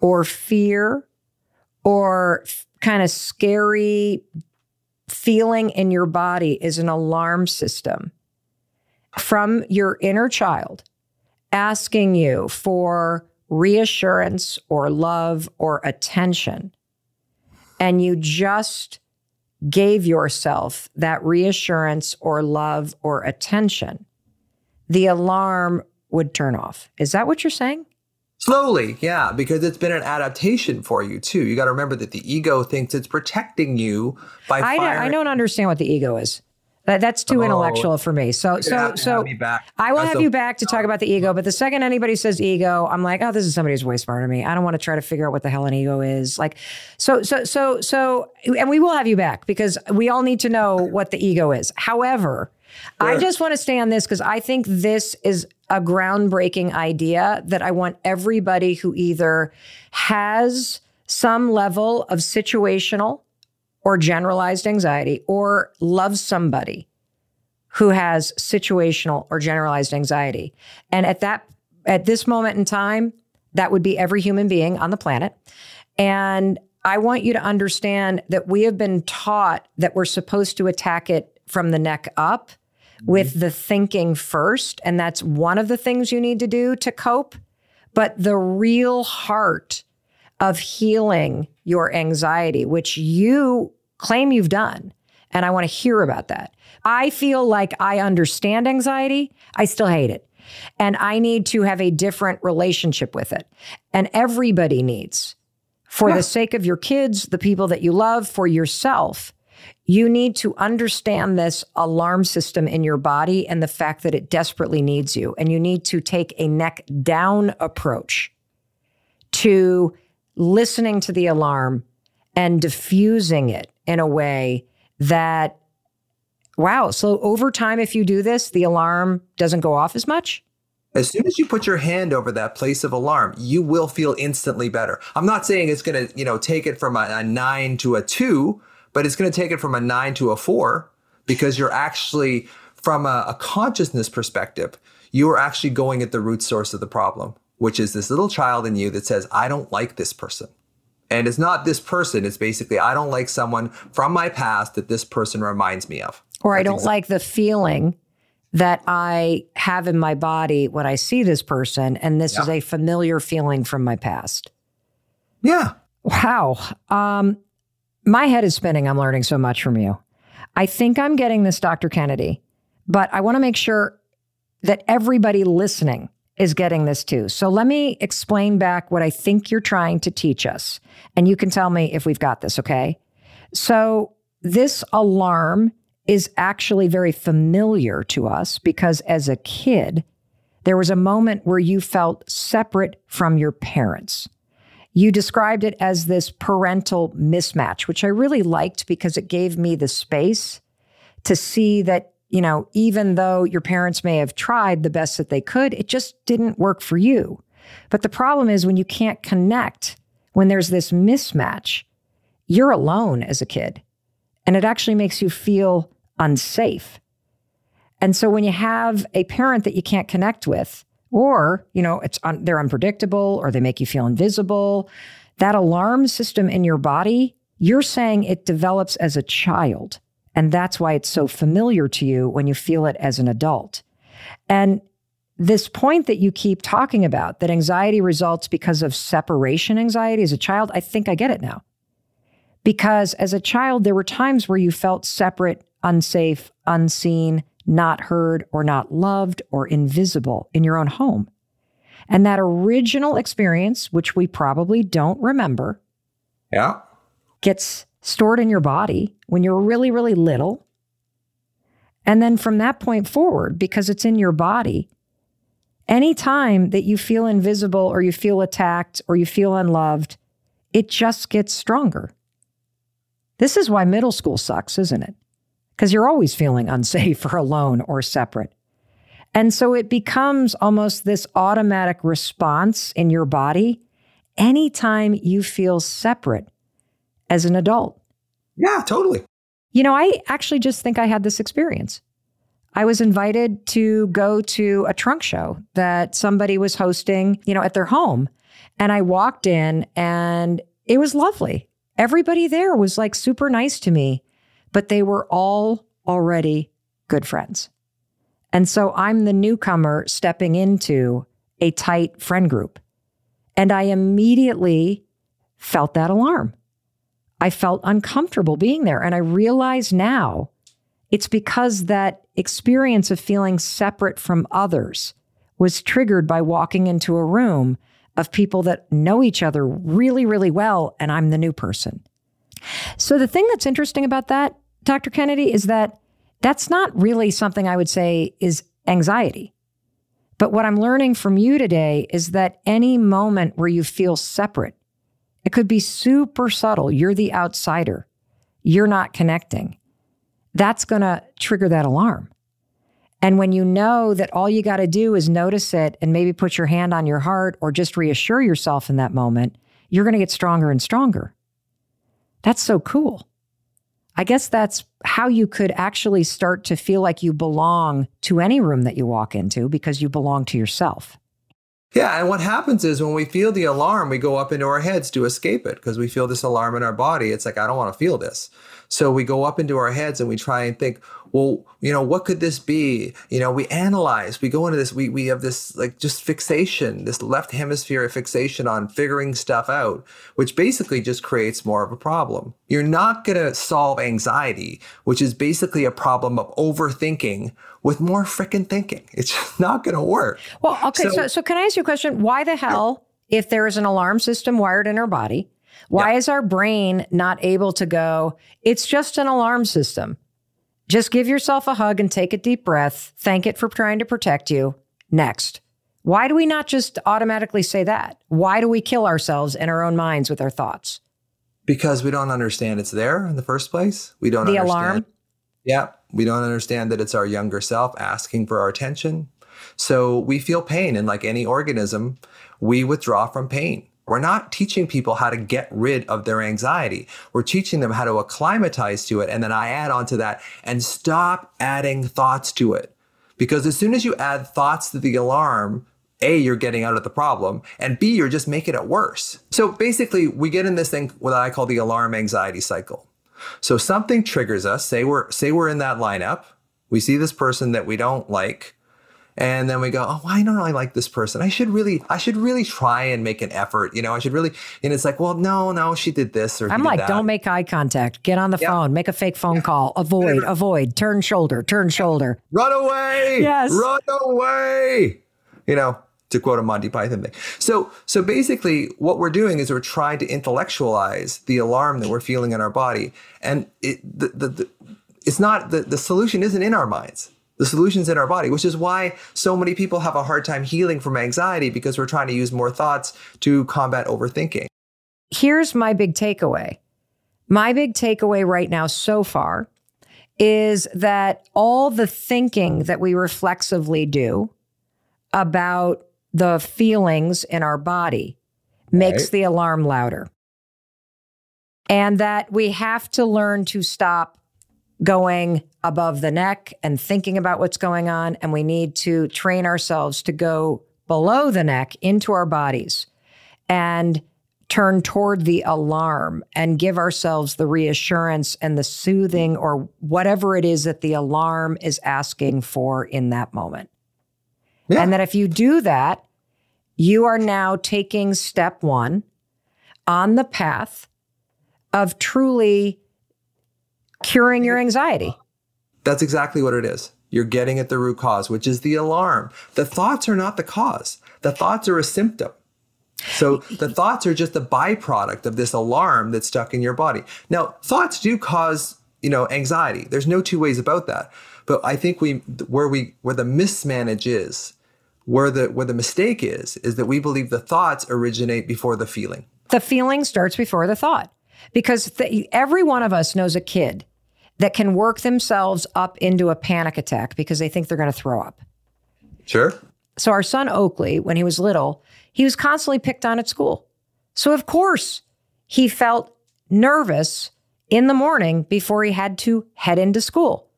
or fear or kind of scary feeling in your body is an alarm system from your inner child asking you for reassurance or love or attention, and you just gave yourself that reassurance or love or attention, the alarm would turn off. Is that what you're saying? Slowly, yeah, because it's been an adaptation for you too. You got to remember that the ego thinks it's protecting you by I don't understand what the ego is. That's too intellectual for me. So I will have you back to talk about the ego. But the second anybody says ego, I'm like, oh, this is somebody who's way smarter than me. I don't want to try to figure out what the hell an ego is. Like, and we will have you back because we all need to know what the ego is. However, sure. I just want to stay on this because I think this is a groundbreaking idea that I want everybody who either has some level of situational or generalized anxiety or loves somebody who has situational or generalized anxiety. And at this moment in time, that would be every human being on the planet. And I want you to understand that we have been taught that we're supposed to attack it from the neck up with the thinking first. And that's one of the things you need to do to cope. But the real heart of healing your anxiety, which you claim you've done, and I want to hear about that. I feel like I understand anxiety. I still hate it. And I need to have a different relationship with it. And everybody needs, for the sake of your kids, the people that you love, for yourself, you need to understand this alarm system in your body and the fact that it desperately needs you. And you need to take a neck down approach to listening to the alarm and diffusing it in a way that, so over time, if you do this, the alarm doesn't go off as much. As soon as you put your hand over that place of alarm, you will feel instantly better. I'm not saying it's going to, take it from a 9 to a 2, but it's going to take it from a 9 to a 4 because you're actually, from a consciousness perspective, you are actually going at the root source of the problem, which is this little child in you that says, I don't like this person. And it's not this person. It's basically, I don't like someone from my past that this person reminds me of. Or I don't like the feeling that I have in my body when I see this person. And this is a familiar feeling from my past. Yeah. Wow. My head is spinning. I'm learning so much from you. I think I'm getting this, Dr. Kennedy, but I want to make sure that everybody listening is getting this too. So let me explain back what I think you're trying to teach us. And you can tell me if we've got this, okay? So this alarm is actually very familiar to us because as a kid, there was a moment where you felt separate from your parents. You described it as this parental mismatch, which I really liked because it gave me the space to see that, even though your parents may have tried the best that they could, it just didn't work for you. But the problem is when you can't connect, when there's this mismatch, you're alone as a kid. And it actually makes you feel unsafe. And so when you have a parent that you can't connect with, or, they're unpredictable or they make you feel invisible. That alarm system in your body, you're saying it develops as a child. And that's why it's so familiar to you when you feel it as an adult. And this point that you keep talking about, that anxiety results because of separation anxiety as a child, I think I get it now. Because as a child, there were times where you felt separate, unsafe, unseen, not heard or not loved or invisible in your own home. And that original experience, which we probably don't remember, gets stored in your body when you're really, really little. And then from that point forward, because it's in your body, any time that you feel invisible or you feel attacked or you feel unloved, it just gets stronger. This is why middle school sucks, isn't it? because you're always feeling unsafe or alone or separate. And so it becomes almost this automatic response in your body anytime you feel separate as an adult. Yeah, totally. You know, I actually just think I had this experience. I was invited to go to a trunk show that somebody was hosting, you know, at their home. And I walked in and it was lovely. Everybody there was like super nice to me, but they were all already good friends. And so I'm the newcomer stepping into a tight friend group. And I immediately felt that alarm. I felt uncomfortable being there. And I realize now it's because that experience of feeling separate from others was triggered by walking into a room of people that know each other really, really well, and I'm the new person. So the thing that's interesting about that, Dr. Kennedy, is that that's not really something I would say is anxiety. But what I'm learning from you today is that any moment where you feel separate, it could be super subtle. You're the outsider. You're not connecting. That's going to trigger that alarm. And when you know that all you got to do is notice it and maybe put your hand on your heart or just reassure yourself in that moment, you're going to get stronger and stronger. That's so cool. I guess that's how you could actually start to feel like you belong to any room that you walk into because you belong to yourself. Yeah, and what happens is when we feel the alarm, we go up into our heads to escape it because we feel this alarm in our body. It's like, I don't want to feel this. So we go up into our heads and we try and think, well, you know, what could this be? You know, we analyze, we go into this, we have this like just fixation, this left hemisphere of fixation on figuring stuff out, which basically just creates more of a problem. You're not going to solve anxiety, which is basically a problem of overthinking with more freaking thinking. It's just not going to work. Well, okay. So can I ask you a question? Why the hell, if there is an alarm system wired in our body, why is our brain not able to go, it's just an alarm system? Just give yourself a hug and take a deep breath. Thank it for trying to protect you. Next. Why do we not just automatically say that? Why do we kill ourselves in our own minds with our thoughts? Because we don't understand it's there in the first place. We don't understand. The alarm? Yeah. We don't understand that it's our younger self asking for our attention. So we feel pain. And like any organism, we withdraw from pain. We're not teaching people how to get rid of their anxiety. We're teaching them how to acclimatize to it. And then I add on to that and stop adding thoughts to it. Because as soon as you add thoughts to the alarm, A, you're getting out of the problem, and B, you're just making it worse. So basically, we get in this thing, what I call the alarm anxiety cycle. So something triggers us. Say we're in that lineup. We see this person that we don't like. And then we go, oh, why don't I like this person? I should really try and make an effort. You know, I should really. And it's like, well, no, she did this or I'm like, that. Don't make eye contact. Get on the phone. Make a fake phone call. Avoid. Turn shoulder. Run away. Yes. Run away. You know, to quote a Monty Python thing. So basically what we're doing is we're trying to intellectualize the alarm that we're feeling in our body. And it's not the solution isn't in our minds. The solution's in our body, which is why so many people have a hard time healing from anxiety because we're trying to use more thoughts to combat overthinking. Here's my big takeaway. My big takeaway right now so far is that all the thinking that we reflexively do about the feelings in our body makes the alarm louder. And that we have to learn to stop going above the neck and thinking about what's going on. And we need to train ourselves to go below the neck into our bodies and turn toward the alarm and give ourselves the reassurance and the soothing or whatever it is that the alarm is asking for in that moment. Yeah. And that if you do that, you are now taking step one on the path of truly curing your anxiety. That's exactly what it is. You're getting at the root cause, which is the alarm. The thoughts are not the cause. The thoughts are a symptom. So the thoughts are just a byproduct of this alarm that's stuck in your body. Now, thoughts do cause, you know, anxiety. There's no two ways about that. But I think where the mismanage is, where the mistake is that we believe the thoughts originate before the feeling. The feeling starts before the thought because every one of us knows a kid that can work themselves up into a panic attack because they think they're going to throw up. Sure. So our son Oakley, when he was little, he was constantly picked on at school. So of course he felt nervous in the morning before he had to head into school.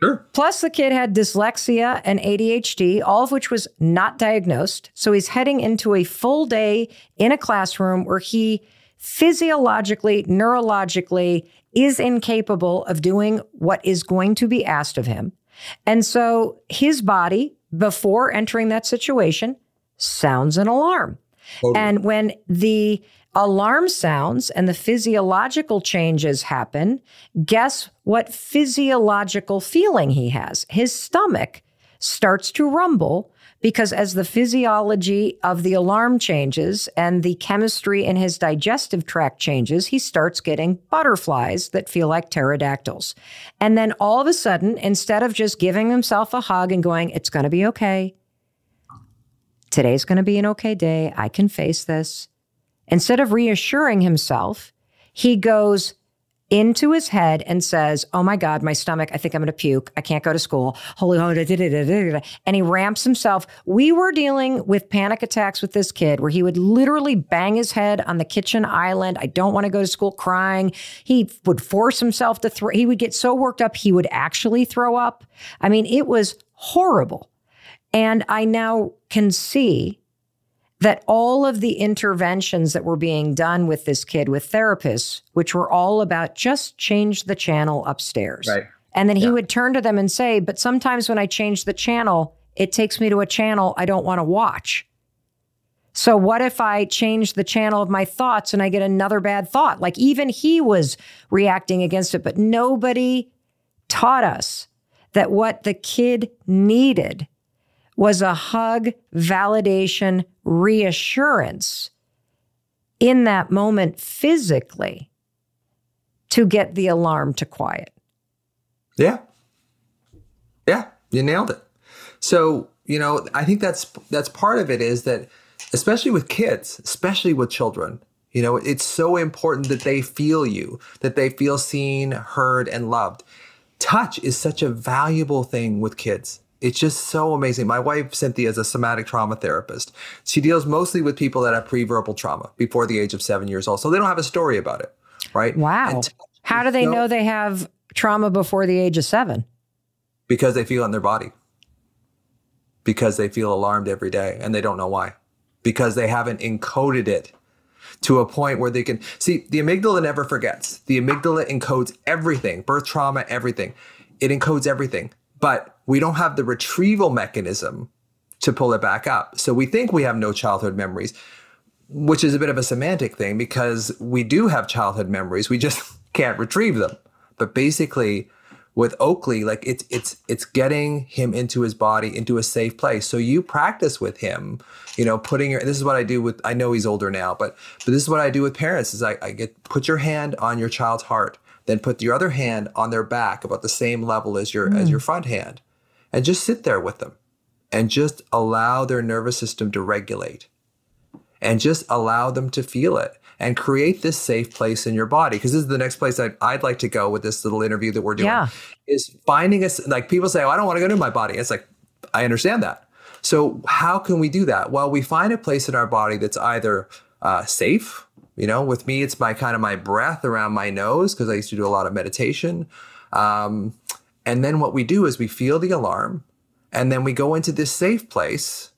Sure. Plus the kid had dyslexia and ADHD, all of which was not diagnosed. So he's heading into a full day in a classroom where he physiologically, neurologically is incapable of doing what is going to be asked of him. And so his body, before entering that situation, sounds an alarm. Totally. And when the alarm sounds and the physiological changes happen, guess what physiological feeling he has? His stomach starts to rumble because as the physiology of the alarm changes and the chemistry in his digestive tract changes, he starts getting butterflies that feel like pterodactyls. And then all of a sudden, instead of just giving himself a hug and going, it's going to be okay, today's going to be an okay day, I can face this, instead of reassuring himself, he goes into his head and says, oh my God, my stomach, I think I'm going to puke. I can't go to school. Holy, holy, da, da, da, da, da. And he ramps himself. We were dealing with panic attacks with this kid where he would literally bang his head on the kitchen island. I don't want to go to school, crying. He would force himself to he would get so worked up, he would actually throw up. I mean, it was horrible. And I now can see that all of the interventions that were being done with this kid, with therapists, which were all about just change the channel upstairs. Right. And then he would turn to them and say, but sometimes when I change the channel, it takes me to a channel I don't want to watch. So what if I change the channel of my thoughts and I get another bad thought? Like even he was reacting against it, but nobody taught us that what the kid needed was a hug, validation, reassurance in that moment physically to get the alarm to quiet. Yeah. Yeah, you nailed it. So, you know, I think that's part of it is that, especially with kids, especially with children, you know, it's so important that they feel you, that they feel seen, heard, and loved. Touch is such a valuable thing with kids. It's just so amazing. My wife, Cynthia, is a somatic trauma therapist. She deals mostly with people that have pre-verbal trauma before the age of 7 years old. So they don't have a story about it, right? Wow. How do they know they have trauma before the age of 7? Because they feel it in their body. Because they feel alarmed every day and they don't know why. Because they haven't encoded it to a point where they can see. The amygdala never forgets. The amygdala encodes everything, birth trauma, everything. It encodes everything. But we don't have the retrieval mechanism to pull it back up. So we think we have no childhood memories, which is a bit of a semantic thing because we do have childhood memories. We just can't retrieve them. But basically with Oakley, like it's getting him into his body, into a safe place. So you practice with him, you know, putting your, this is what I do with, I know he's older now, but this is what I do with parents is put your hand on your child's heart. Then put your other hand on their back about the same level as your front hand and just sit there with them and just allow their nervous system to regulate and just allow them to feel it and create this safe place in your body. Because this is the next place I'd like to go with this little interview that we're doing is finding us, like people say, oh, I don't want to go to my body. It's like, I understand that. So how can we do that? Well, we find a place in our body that's either safe. You know, with me, it's my breath around my nose because I used to do a lot of meditation. And then what we do is we feel the alarm and then we go into this safe place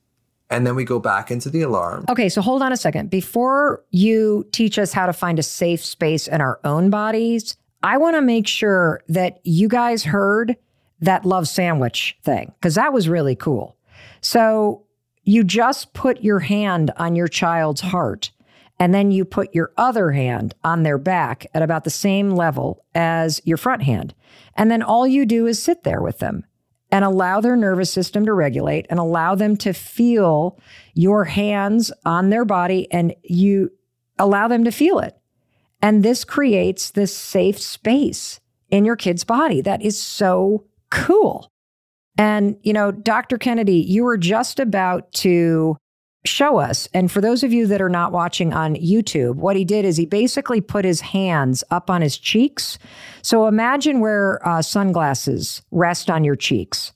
and then we go back into the alarm. Okay, so hold on a second. Before you teach us how to find a safe space in our own bodies, I want to make sure that you guys heard that love sandwich thing because that was really cool. So you just put your hand on your child's heart. And then you put your other hand on their back at about the same level as your front hand. And then all you do is sit there with them and allow their nervous system to regulate and allow them to feel your hands on their body and you allow them to feel it. And this creates this safe space in your kid's body. That is so cool. And, you know, Dr. Kennedy, you were just about to show us. And for those of you that are not watching on YouTube, what he did is he basically put his hands up on his cheeks. So imagine where sunglasses rest on your cheeks.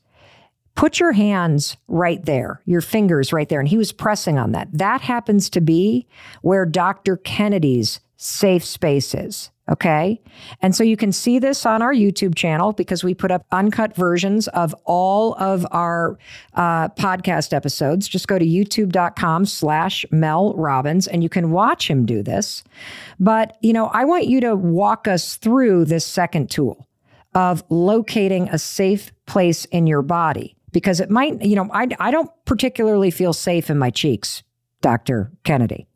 Put your hands right there, your fingers right there. And he was pressing on that. That happens to be where Dr. Kennedy's safe space is. Okay. And so you can see this on our YouTube channel because we put up uncut versions of all of our podcast episodes. Just go to youtube.com/Mel Robbins and you can watch him do this. But, you know, I want you to walk us through this second tool of locating a safe place in your body, because it might, you know, I don't particularly feel safe in my cheeks, Dr. Kennedy.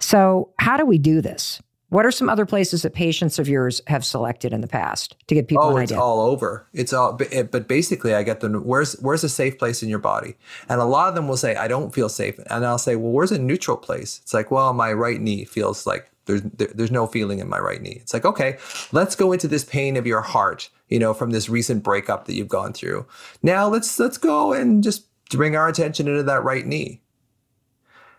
So how do we do this? What are some other places that patients of yours have selected in the past to get people an idea? It's all over. It's all, but basically I get them, where's a safe place in your body? And a lot of them will say, I don't feel safe. And I'll say, well, where's a neutral place? It's like, well, my right knee feels like there's no feeling in my right knee. It's like, okay, let's go into this pain of your heart, you know, from this recent breakup that you've gone through. Now let's go and just bring our attention into that right knee.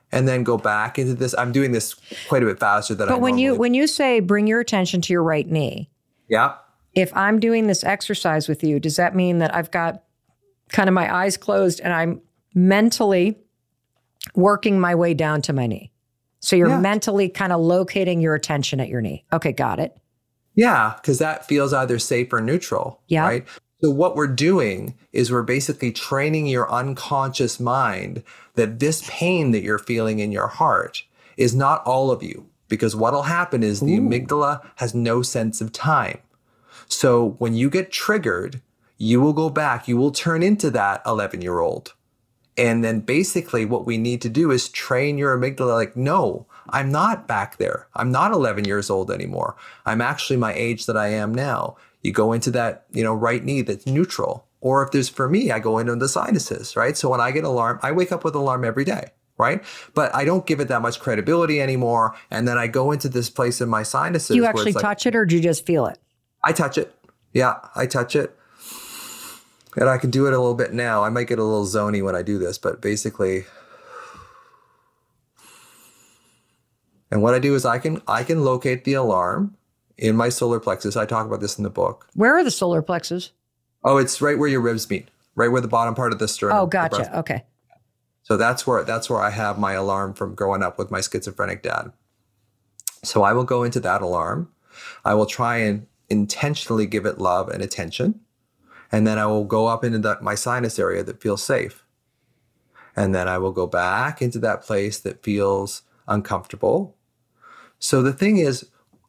And then go back into this. I'm doing this quite a bit faster than I normally do. But when you say bring your attention to your right knee. Yeah. If I'm doing this exercise with you, does that mean that I've got kind of my eyes closed and I'm mentally working my way down to my knee? So you're mentally kind of locating your attention at your knee. Okay, got it. Yeah, because that feels either safe or neutral. Yeah. Right? So what we're doing is we're basically training your unconscious mind that this pain that you're feeling in your heart is not all of you, because what'll happen is the amygdala has no sense of time. So when you get triggered, you will go back, you will turn into that 11-year-old. And then basically what we need to do is train your amygdala like, no, I'm not back there. I'm not 11 years old anymore. I'm actually my age that I am now. You go into that, you know, right knee that's neutral. Or if there's, for me, I go into the sinuses, right? So when I get alarm, I wake up with alarm every day, right? But I don't give it that much credibility anymore. And then I go into this place in my sinuses. Do you actually touch it or do you just feel it? I touch it. Yeah, I touch it. And I can do it a little bit now. I might get a little zony when I do this, but basically. And what I do is I can locate the alarm in my solar plexus. I talk about this in the book. Where are the solar plexus? Oh, it's right where your ribs meet, right where the bottom part of the sternum. Oh, gotcha. Okay. So that's where I have my alarm from growing up with my schizophrenic dad. So I will go into that alarm. I will try and intentionally give it love and attention. And then I will go up into my sinus area that feels safe. And then I will go back into that place that feels uncomfortable. So the thing is,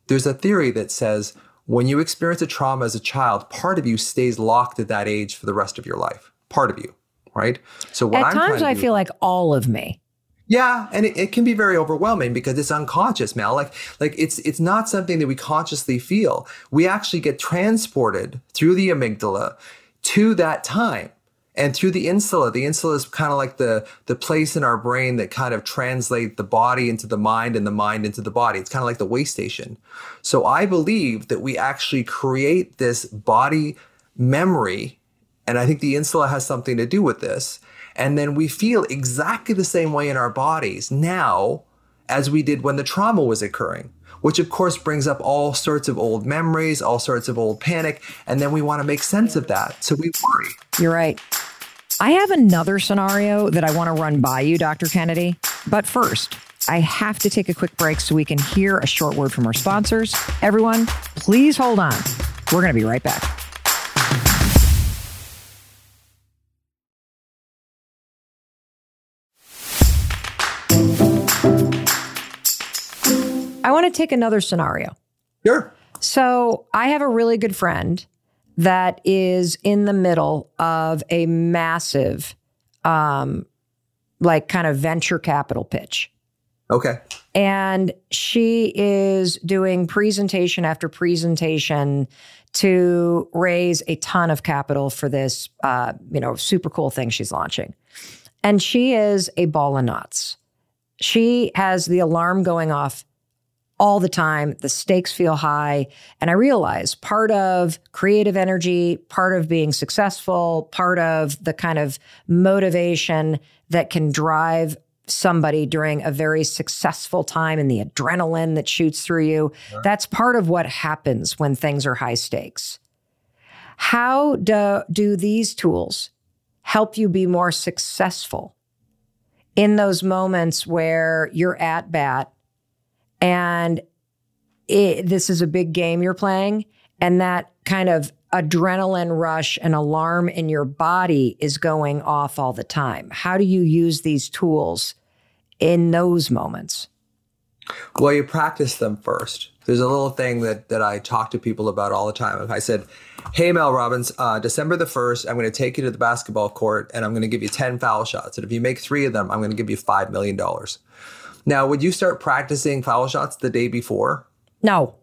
there's a theory that says, when you experience a trauma as a child, part of you stays locked at that age for the rest of your life. Part of you, right? So what I'm trying to do, at times I feel like all of me. Yeah, and it can be very overwhelming because it's unconscious, Mel. Like it's not something that we consciously feel. We actually get transported through the amygdala to that time. And through the insula. The insula is kind of like the place in our brain that kind of translates the body into the mind and the mind into the body. It's kind of like the way station. So I believe that we actually create this body memory. And I think the insula has something to do with this. And then we feel exactly the same way in our bodies now as we did when the trauma was occurring, which of course brings up all sorts of old memories, all sorts of old panic, and then we want to make sense of that. So we worry. You're right. I have another scenario that I want to run by you, Dr. Kennedy. But first, I have to take a quick break so we can hear a short word from our sponsors. Everyone, please hold on. We're going to be right back. I want to take another scenario. Sure. So I have a really good friend that is in the middle of a massive, like kind of venture capital pitch. Okay. And she is doing presentation after presentation to raise a ton of capital for this, you know, super cool thing she's launching. And she is a ball of knots. She has the alarm going off all the time. The stakes feel high. And I realize part of creative energy, part of being successful, part of the kind of motivation that can drive somebody during a very successful time and the adrenaline that shoots through you. Sure. That's part of what happens when things are high stakes. How do these tools help you be more successful in those moments where you're at bat and this is a big game you're playing, and that kind of adrenaline rush and alarm in your body is going off all the time? How do you use these tools in those moments? Well, you practice them first. There's a little thing that I talk to people about all the time. If I said, hey, Mel Robbins, December the 1st, I'm going to take you to the basketball court and I'm going to give you 10 foul shots. And if you make 3 of them, I'm going to give you $5 million. Now, would you start practicing foul shots the day before? No.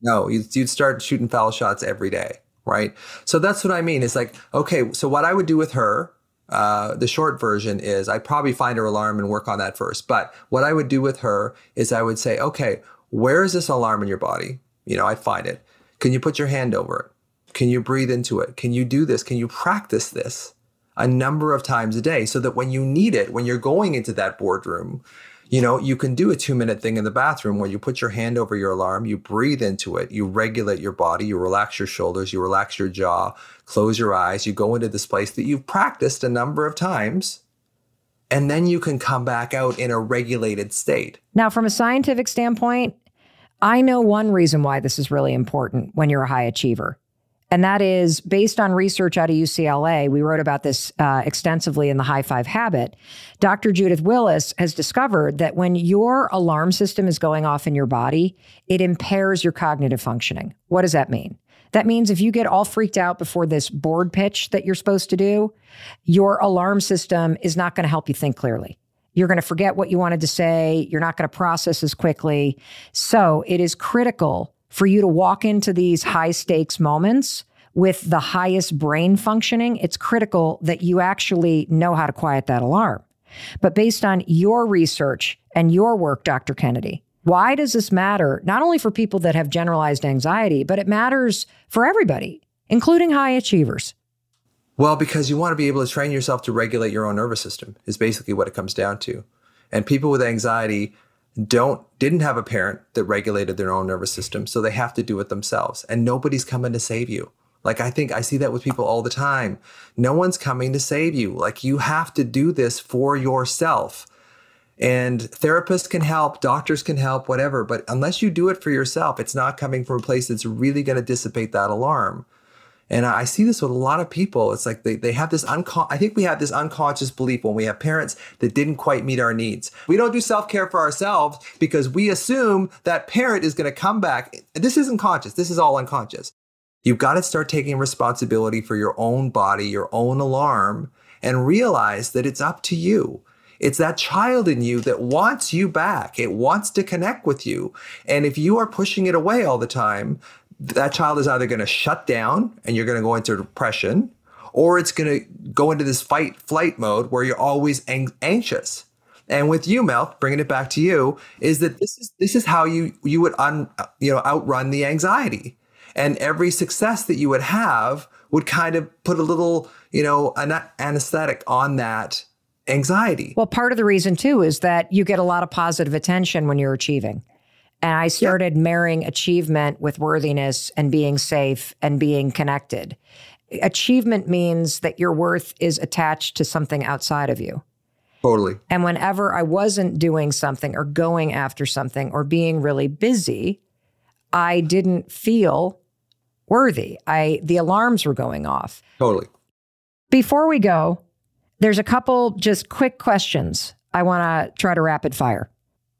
No, you'd start shooting foul shots every day, right? So that's what I mean. It's like, okay, so what I would do with her, the short version is I'd probably find her alarm and work on that first. But what I would do with her is I would say, okay, where is this alarm in your body? You know, I find it. Can you put your hand over it? Can you breathe into it? Can you do this? Can you practice this a number of times a day so that when you need it, when you're going into that boardroom, you know, you can do a 2-minute thing in the bathroom where you put your hand over your alarm, you breathe into it, you regulate your body, you relax your shoulders, you relax your jaw, close your eyes, you go into this place that you've practiced a number of times, and then you can come back out in a regulated state. Now, from a scientific standpoint, I know one reason why this is really important when you're a high achiever. And that is based on research out of UCLA. We wrote about this extensively in The High Five Habit. Dr. Judith Willis has discovered that when your alarm system is going off in your body, it impairs your cognitive functioning. What does that mean? That means if you get all freaked out before this board pitch that you're supposed to do, your alarm system is not going to help you think clearly. You're going to forget what you wanted to say. You're not going to process as quickly. So it is critical for you to walk into these high stakes moments with the highest brain functioning. It's critical that you actually know how to quiet that alarm. But based on your research and your work, Dr. Kennedy, why does this matter? Not only for people that have generalized anxiety, but it matters for everybody, including high achievers. Well, because you want to be able to train yourself to regulate your own nervous system is basically what it comes down to. And people with anxiety didn't have a parent that regulated their own nervous system, so they have to do it themselves. And nobody's coming to save you. Like, I think I see that with people all the time. No one's coming to save you. Like, you have to do this for yourself. And therapists can help, doctors can help, whatever. But unless you do it for yourself, it's not coming from a place that's really going to dissipate that alarm. And I see this with a lot of people. It's like they have this I think we have this unconscious belief when we have parents that didn't quite meet our needs. We don't do self-care for ourselves because we assume that parent is going to come back. This isn't conscious. This is all unconscious. You've got to start taking responsibility for your own body, your own alarm, and realize that it's up to you. It's that child in you that wants you back. It wants to connect with you. And if you are pushing it away all the time, that child is either going to shut down and you're going to go into depression, or it's going to go into this fight-flight mode where you're always anxious. And with you, Mel, bringing it back to you, is that this is how you would outrun the anxiety. And every success that you would have would kind of put a little anesthetic on that anxiety. Well, part of the reason too is that you get a lot of positive attention when you're achieving. And I started marrying achievement with worthiness and being safe and being connected. Achievement means that your worth is attached to something outside of you. Totally. And whenever I wasn't doing something or going after something or being really busy, I didn't feel worthy. The alarms were going off. Totally. Before we go, there's a couple just quick questions I want to try to rapid fire.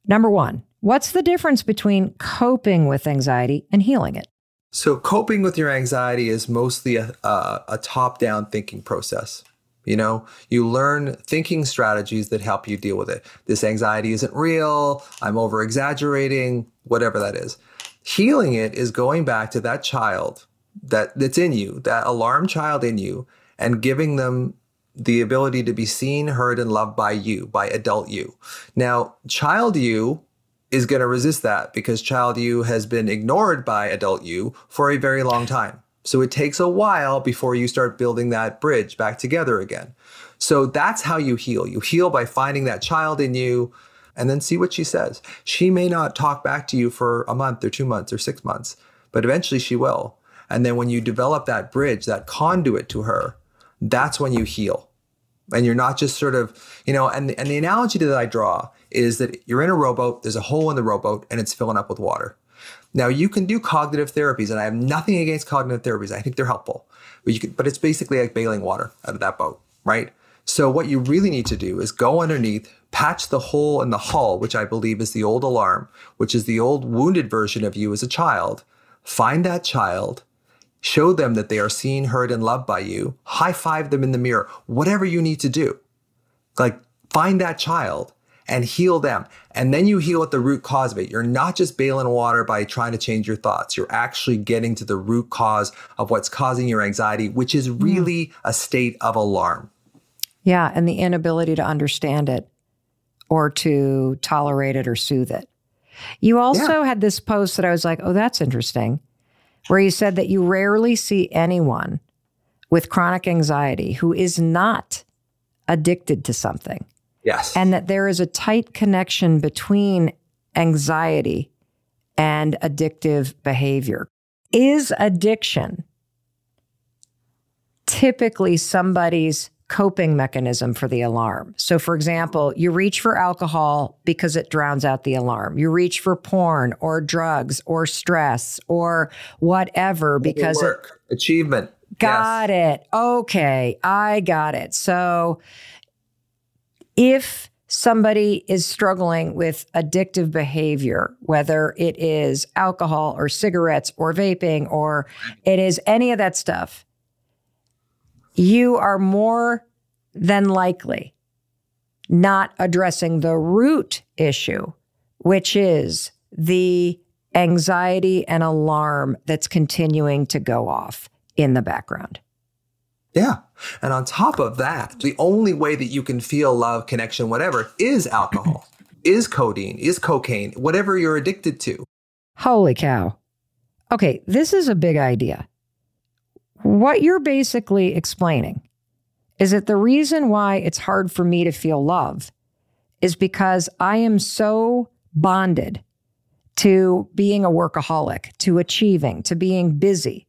Number one. What's the difference between coping with anxiety and healing it? So coping with your anxiety is mostly a top-down thinking process. You know, you learn thinking strategies that help you deal with it. This anxiety isn't real. I'm over-exaggerating, whatever that is. Healing it is going back to that child that's in you, that alarm child in you, and giving them the ability to be seen, heard, and loved by you, by adult you. Now, child you is going to resist that because child you has been ignored by adult you for a very long time. So it takes a while before you start building that bridge back together again. So that's how you heal. You heal by finding that child in you and then see what she says. She may not talk back to you for a month or 2 months or 6 months, but eventually she will. And then when you develop that bridge, that conduit to her, that's when you heal. And you're not just sort of, you know, and the analogy that I draw is that you're in a rowboat, there's a hole in the rowboat, and it's filling up with water. Now, you can do cognitive therapies, and I have nothing against cognitive therapies. I think they're helpful. But you can, but it's basically like bailing water out of that boat, right? So what you really need to do is go underneath, patch the hole in the hull, which I believe is the old alarm, which is the old wounded version of you as a child. Find that child. Show them that they are seen, heard, and loved by you. High five them in the mirror, whatever you need to do. Like, find that child and heal them. And then you heal at the root cause of it. You're not just bailing water by trying to change your thoughts. You're actually getting to the root cause of what's causing your anxiety, which is really a state of alarm. Yeah, and the inability to understand it or to tolerate it or soothe it. You also had this post that I was like, oh, that's interesting, where you said that you rarely see anyone with chronic anxiety who is not addicted to something. Yes. And that there is a tight connection between anxiety and addictive behavior. Is addiction typically somebody's coping mechanism for the alarm? So for example, you reach for alcohol because it drowns out the alarm. You reach for porn or drugs or stress or whatever because work. Achievement. Got it. Okay, I got it. So if somebody is struggling with addictive behavior, whether it is alcohol or cigarettes or vaping or it is any of that stuff, you are more than likely not addressing the root issue, which is the anxiety and alarm that's continuing to go off in the background. Yeah. And on top of that, the only way that you can feel love, connection, whatever, is alcohol, is codeine, is cocaine, whatever you're addicted to. Holy cow. Okay, this is a big idea. What you're basically explaining is that the reason why it's hard for me to feel love is because I am so bonded to being a workaholic, to achieving, to being busy,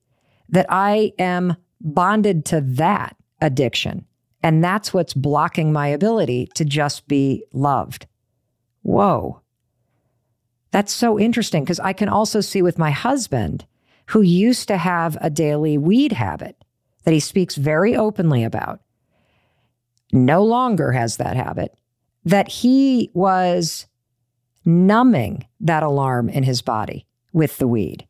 that I am bonded to that addiction. And that's what's blocking my ability to just be loved. Whoa. That's so interesting, because I can also see with my husband, who used to have a daily weed habit that he speaks very openly about, no longer has that habit, that he was numbing that alarm in his body with the weed.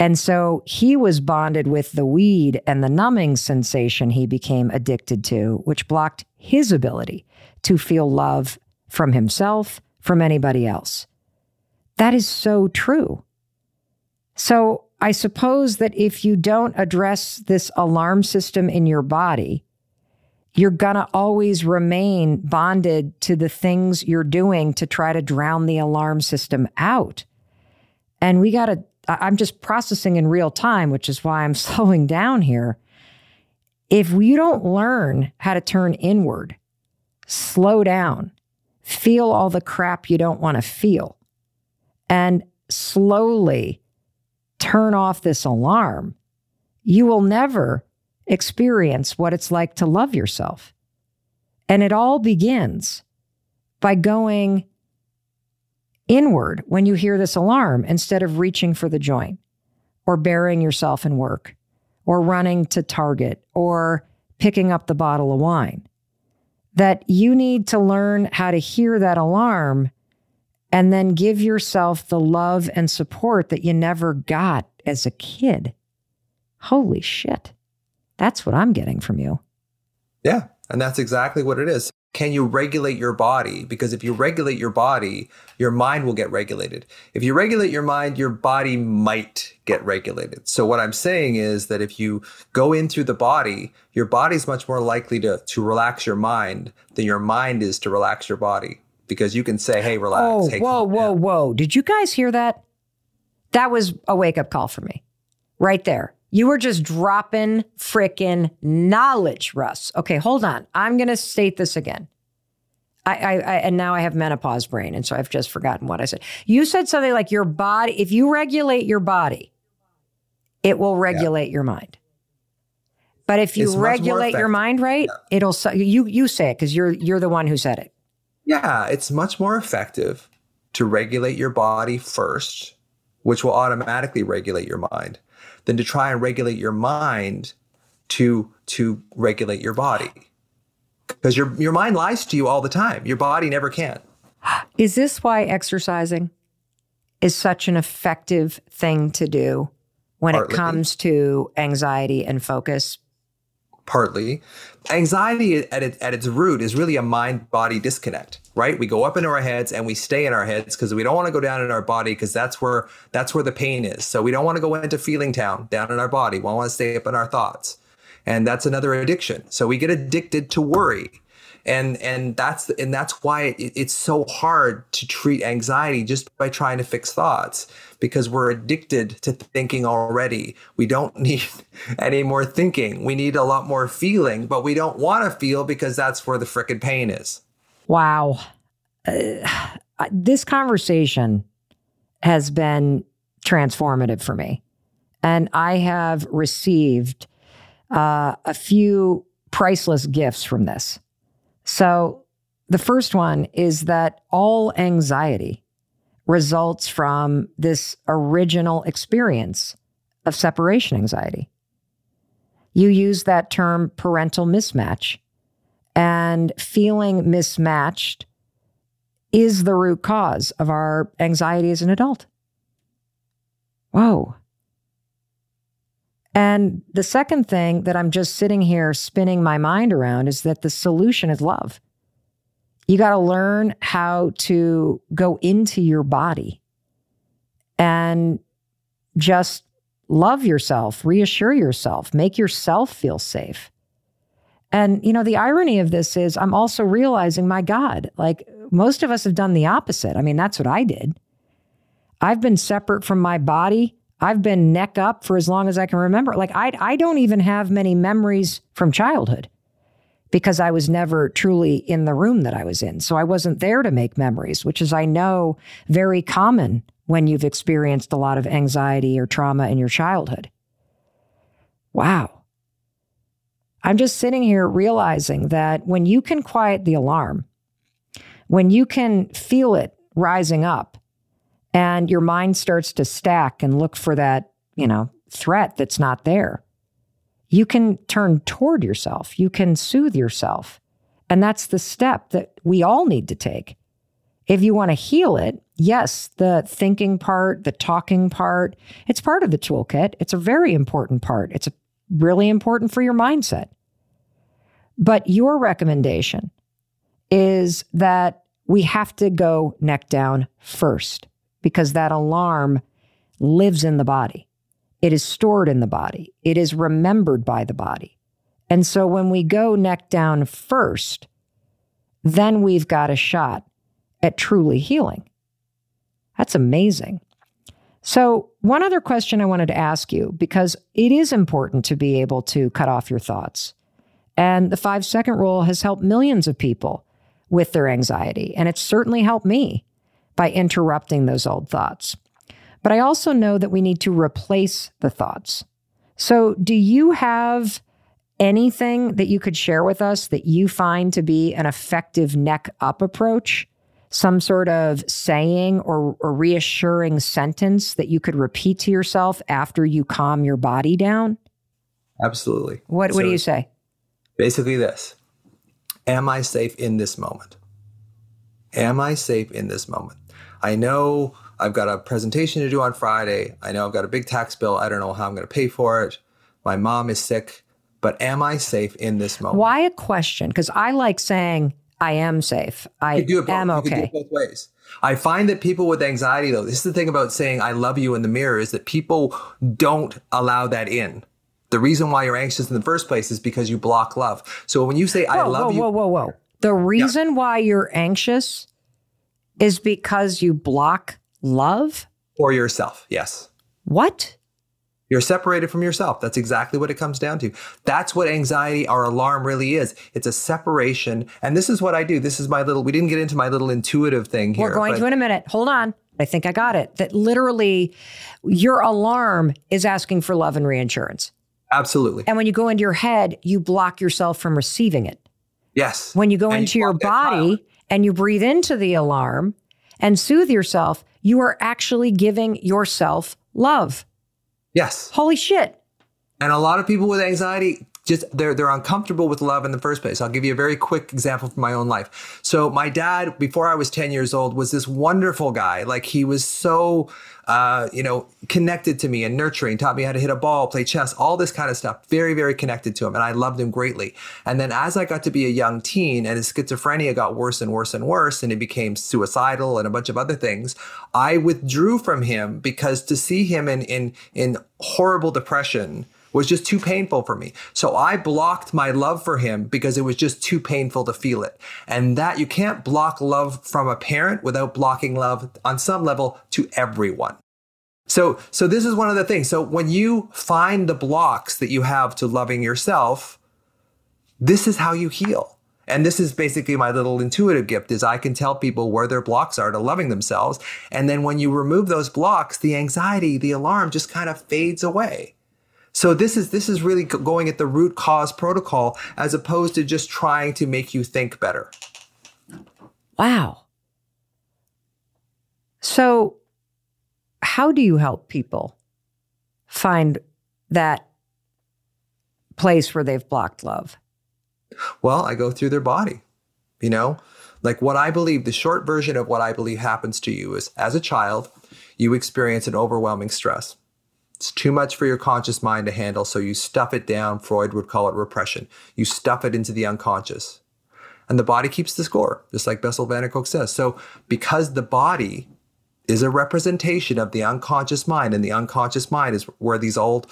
And so he was bonded with the weed and the numbing sensation he became addicted to, which blocked his ability to feel love from himself, from anybody else. That is so true. So I suppose that if you don't address this alarm system in your body, you're going to always remain bonded to the things you're doing to try to drown the alarm system out. And we got to, I'm just processing in real time, which is why I'm slowing down here. If we don't learn how to turn inward, slow down, feel all the crap you don't want to feel, and slowly turn off this alarm, you will never experience what it's like to love yourself. And it all begins by going inward when you hear this alarm, instead of reaching for the joint or burying yourself in work or running to Target or picking up the bottle of wine. That you need to learn how to hear that alarm and then give yourself the love and support that you never got as a kid. Holy shit. That's what I'm getting from you. Yeah. And that's exactly what it is. Can you regulate your body? Because if you regulate your body, your mind will get regulated. If you regulate your mind, your body might get regulated. So what I'm saying is that if you go in through the body, your body's much more likely to relax your mind than your mind is to relax your body. Because you can say, hey, relax. Oh, hey, whoa. Did you guys hear that? That was a wake-up call for me right there. You were just dropping frickin' knowledge, Russ. Okay, hold on. I'm going to state this again. And now I have menopause brain, and so I've just forgotten what I said. You said something like your body, if you regulate your body, it will regulate your mind. But if you regulate your mind right, it'll, you say it because you're the one who said it. Yeah, it's much more effective to regulate your body first, which will automatically regulate your mind, than to try and regulate your mind to regulate your body. Because your mind lies to you all the time. Your body never can. Is this why exercising is such an effective thing to do when it comes to anxiety and focus? Partly. Anxiety at its root is really a mind-body disconnect, right? We go up into our heads and we stay in our heads because we don't want to go down in our body because that's where the pain is. So we don't want to go into feeling town, down in our body. We want to stay up in our thoughts. And that's another addiction. So we get addicted to worry. And that's why it's so hard to treat anxiety just by trying to fix thoughts, because we're addicted to thinking already. We don't need any more thinking. We need a lot more feeling, but we don't want to feel because that's where the frickin' pain is. Wow. This conversation has been transformative for me. And I have received a few priceless gifts from this. So the first one is that all anxiety results from this original experience of separation anxiety. You use that term parental mismatch, and feeling mismatched is the root cause of our anxiety as an adult. Whoa. And the second thing that I'm just sitting here spinning my mind around is that the solution is love. You got to learn how to go into your body and just love yourself, reassure yourself, make yourself feel safe. And, you know, the irony of this is I'm also realizing, my God, like most of us have done the opposite. I mean, that's what I did. I've been separate from my body. I've been neck up for as long as I can remember. Like I don't even have many memories from childhood because I was never truly in the room that I was in. So I wasn't there to make memories, which is, I know, very common when you've experienced a lot of anxiety or trauma in your childhood. Wow. I'm just sitting here realizing that when you can quiet the alarm, when you can feel it rising up, and your mind starts to stack and look for that, you know, threat that's not there, you can turn toward yourself. You can soothe yourself. And that's the step that we all need to take. If you want to heal it, yes, the thinking part, the talking part, it's part of the toolkit. It's a very important part. It's really important for your mindset. But your recommendation is that we have to go neck down first, because that alarm lives in the body. It is stored in the body. It is remembered by the body. And so when we go neck down first, then we've got a shot at truly healing. That's amazing. So one other question I wanted to ask you, because it is important to be able to cut off your thoughts. And the 5-second rule has helped millions of people with their anxiety. And it's certainly helped me by interrupting those old thoughts. But I also know that we need to replace the thoughts. So do you have anything that you could share with us that you find to be an effective neck up approach? Some sort of saying or reassuring sentence that you could repeat to yourself after you calm your body down? Absolutely. What do you say? Basically this: am I safe in this moment? Am I safe in this moment? I know I've got a presentation to do on Friday. I know I've got a big tax bill. I don't know how I'm going to pay for it. My mom is sick, but am I safe in this moment? Why a question? Because I like saying I am safe. I am okay. You could do it both ways. I find that people with anxiety, though, this is the thing about saying I love you in the mirror, is that people don't allow that in. The reason why you're anxious in the first place is because you block love. So when you say I love you. Whoa. The reason why you're anxious is because you block love? For yourself, yes. What? You're separated from yourself. That's exactly what it comes down to. That's what anxiety or alarm really is. It's a separation. And this is what I do. This is my little, we didn't get into my little intuitive thing here. We're going to in a minute. Hold on. I think I got it. That literally your alarm is asking for love and reinsurance. Absolutely. And when you go into your head, you block yourself from receiving it. Yes. When you go into your body and you breathe into the alarm and soothe yourself, you are actually giving yourself love. Yes. Holy shit. And a lot of people with anxiety, just they're uncomfortable with love in the first place. I'll give you a very quick example from my own life. So my dad, before I was 10 years old, was this wonderful guy. Like he was so, connected to me and nurturing, taught me how to hit a ball, play chess, all this kind of stuff. Very, very connected to him. And I loved him greatly. And then as I got to be a young teen and his schizophrenia got worse and worse and worse, and he became suicidal and a bunch of other things, I withdrew from him because to see him in horrible depression was just too painful for me. So I blocked my love for him because it was just too painful to feel it. And that you can't block love from a parent without blocking love on some level to everyone. So this is one of the things. So when you find the blocks that you have to loving yourself, this is how you heal. And this is basically my little intuitive gift is I can tell people where their blocks are to loving themselves. And then when you remove those blocks, the anxiety, the alarm just kind of fades away. So this is really going at the root cause protocol as opposed to just trying to make you think better. Wow. So how do you help people find that place where they've blocked love? Well, I go through their body, like what I believe, the short version of what I believe happens to you is as a child, you experience an overwhelming stress. It's too much for your conscious mind to handle, so you stuff it down. Freud would call it repression. You stuff it into the unconscious. And the body keeps the score, just like Bessel van der Kolk says. So because the body is a representation of the unconscious mind, and the unconscious mind is where these old,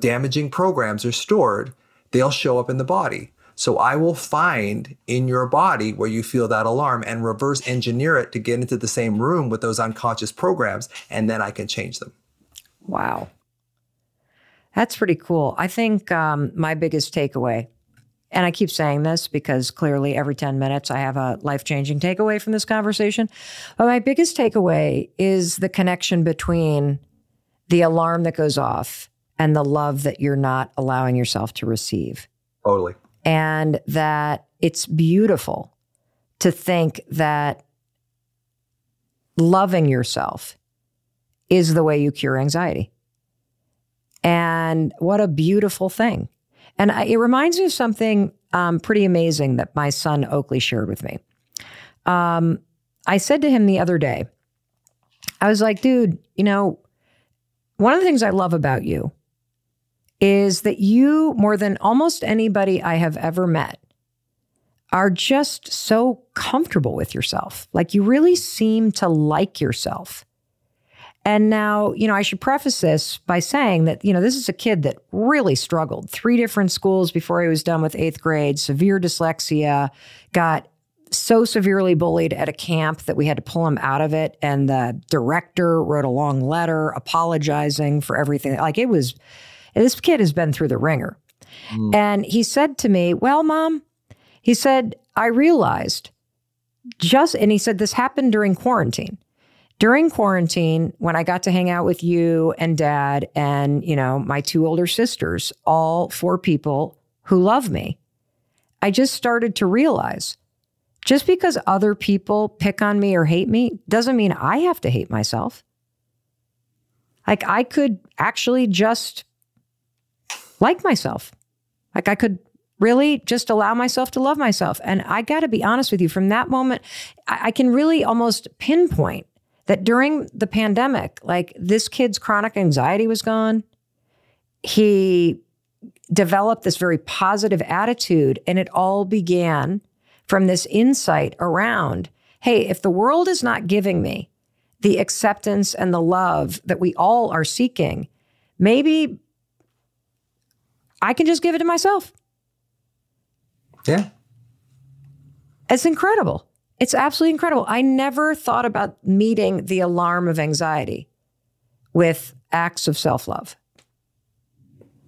damaging programs are stored, they'll show up in the body. So I will find in your body where you feel that alarm and reverse engineer it to get into the same room with those unconscious programs, and then I can change them. Wow. That's pretty cool. I think my biggest takeaway, and I keep saying this because clearly every 10 minutes I have a life-changing takeaway from this conversation, but my biggest takeaway is the connection between the alarm that goes off and the love that you're not allowing yourself to receive. Totally. And that it's beautiful to think that loving yourself is the way you cure anxiety. And what a beautiful thing. And it reminds me of something pretty amazing that my son Oakley shared with me. I said to him the other day, I was like, dude, one of the things I love about you is that you, more than almost anybody I have ever met, are just so comfortable with yourself. Like you really seem to like yourself. And now, I should preface this by saying that, this is a kid that really struggled. 3 different schools before he was done with 8th grade, severe dyslexia, got so severely bullied at a camp that we had to pull him out of it. And the director wrote a long letter apologizing for everything. Like this kid has been through the ringer. Mm. And he said to me, well, Mom, he said, I realized and he said, this happened during quarantine. During quarantine, when I got to hang out with you and Dad and, my 2 older sisters, all 4 people who love me, I just started to realize just because other people pick on me or hate me doesn't mean I have to hate myself. Like I could actually just like myself. Like I could really just allow myself to love myself. And I got to be honest with you, from that moment, I can really almost pinpoint that during the pandemic, like this kid's chronic anxiety was gone. He developed this very positive attitude, and it all began from this insight around, hey, if the world is not giving me the acceptance and the love that we all are seeking, maybe I can just give it to myself. Yeah. It's incredible. It's absolutely incredible. I never thought about meeting the alarm of anxiety with acts of self-love.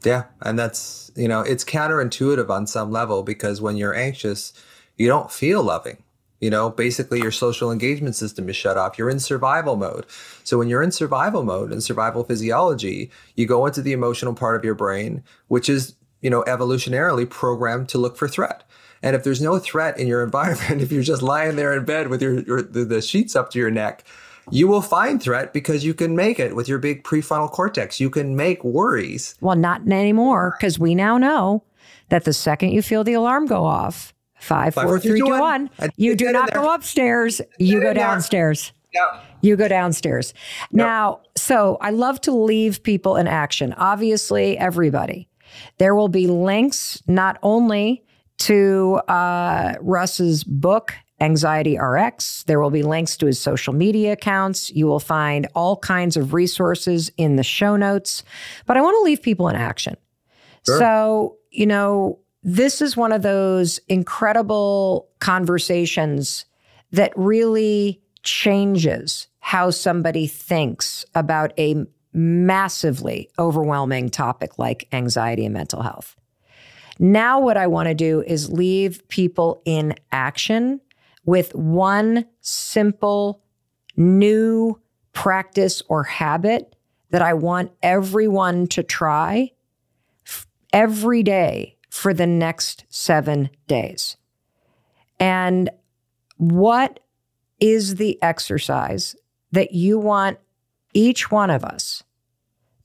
Yeah. And that's, you know, it's counterintuitive on some level, because when you're anxious, you don't feel loving. You know, basically your social engagement system is shut off. You're in survival mode. So when you're in survival mode and survival physiology, you go into the emotional part of your brain, which is, you know, evolutionarily programmed to look for threat. And if there's no threat in your environment, if you're just lying there in bed with the sheets up to your neck, you will find threat because you can make it with your big prefrontal cortex. You can make worries. Well, not anymore, because we now know that the second you feel the alarm go off, 5, 4, 3, 2, 1, you do not go upstairs. You go downstairs. Yep. You go downstairs. Yep. Now, so I love to leave people in action. Obviously, everybody. There will be links not only to Russ's book, Anxiety RX. There will be links to his social media accounts. You will find all kinds of resources in the show notes. But I want to leave people in action. Sure. So, you know, this is one of those incredible conversations that really changes how somebody thinks about a massively overwhelming topic like anxiety and mental health. Now what I want to do is leave people in action with one simple new practice or habit that I want everyone to try every day for the next 7 days. And what is the exercise that you want each one of us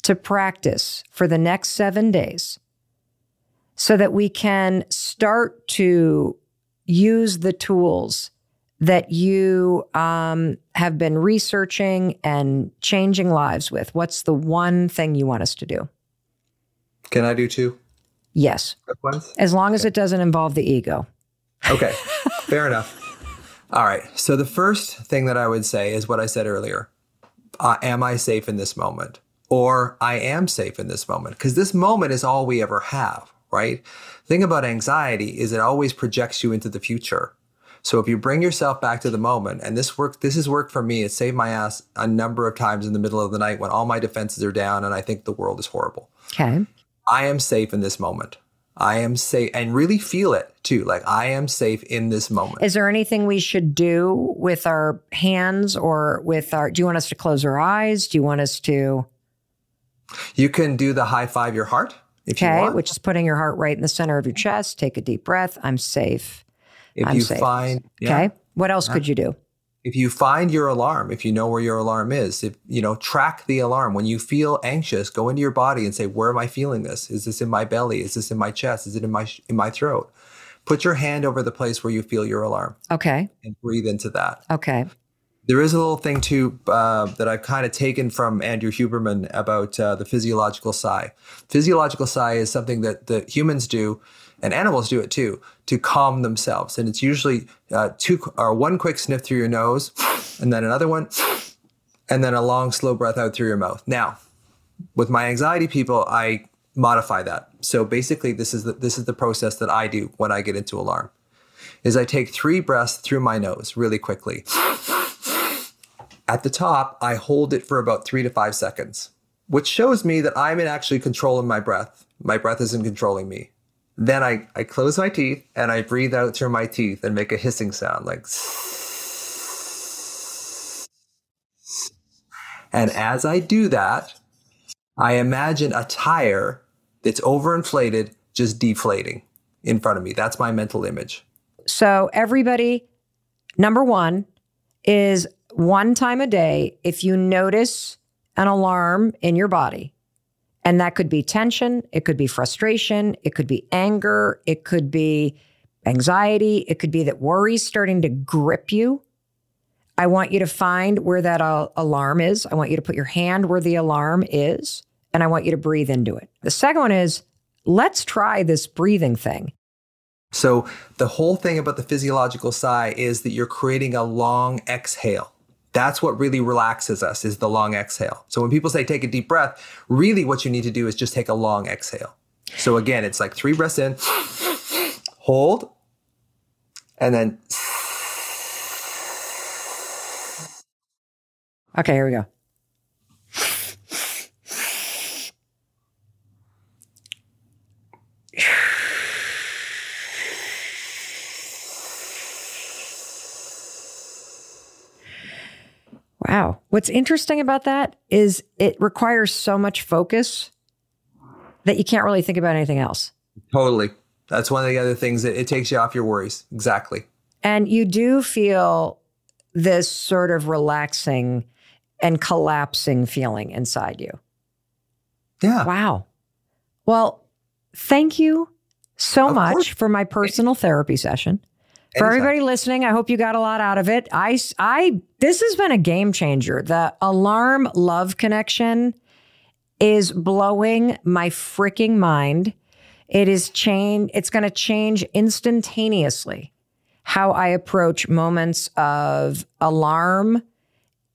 to practice for the next 7 days, so that we can start to use the tools that you have been researching and changing lives with? What's the one thing you want us to do? Can I do two? Yes. As long as it doesn't involve the ego. Okay, fair enough. All right, so the first thing that I would say is what I said earlier. Am I safe in this moment? Or I am safe in this moment? Because this moment is all we ever have. Right? The thing about anxiety is it always projects you into the future. So if you bring yourself back to the moment, and this has worked for me, it saved my ass a number of times in the middle of the night when all my defenses are down and I think the world is horrible. Okay. I am safe in this moment. I am safe, and really feel it too. Like, I am safe in this moment. Is there anything we should do with our hands or with our, do you want us to close our eyes? Do you want us to? You can do the high five your heart. Okay, which is putting your heart right in the center of your chest. Take a deep breath. I'm safe. If I'm safe. Okay, what else could you do? If you find your alarm, if you know where your alarm is, if you know, track the alarm. When you feel anxious, go into your body and say, where am I feeling this? Is this in my belly? Is this in my chest? Is it in my throat? Put your hand over the place where you feel your alarm. Okay. And breathe into that. Okay. There is a little thing too that I've kind of taken from Andrew Huberman about the physiological sigh. Physiological sigh is something that the humans do, and animals do it too, to calm themselves. And it's usually one quick sniff through your nose, and then another one, and then a long, slow breath out through your mouth. Now, with my anxiety people, I modify that. So basically, this is the process that I do when I get into alarm, is I take 3 breaths through my nose really quickly. At the top, I hold it for about 3 to 5 seconds, which shows me that I'm in actually control of my breath. My breath isn't controlling me. Then I close my teeth and I breathe out through my teeth and make a hissing sound like. And as I do that, I imagine a tire that's overinflated just deflating in front of me. That's my mental image. So everybody, number one is, one time a day, if you notice an alarm in your body, and that could be tension, it could be frustration, it could be anger, it could be anxiety, it could be that worry's starting to grip you, I want you to find where that alarm is. I want you to put your hand where the alarm is, and I want you to breathe into it. The second one is, let's try this breathing thing. So the whole thing about the physiological sigh is that you're creating a long exhale. That's what really relaxes us, is the long exhale. So when people say take a deep breath, really what you need to do is just take a long exhale. So again, it's like 3 breaths in, hold, and then. Okay, here we go. Wow. What's interesting about that is it requires so much focus that you can't really think about anything else. Totally. That's one of the other things that it takes you off your worries. Exactly. And you do feel this sort of relaxing and collapsing feeling inside you. Yeah. Wow. Well, thank you so much for my personal therapy session. For everybody listening, I hope you got a lot out of it. This has been a game changer. The alarm love connection is blowing my freaking mind. It is change. It's going to change instantaneously how I approach moments of alarm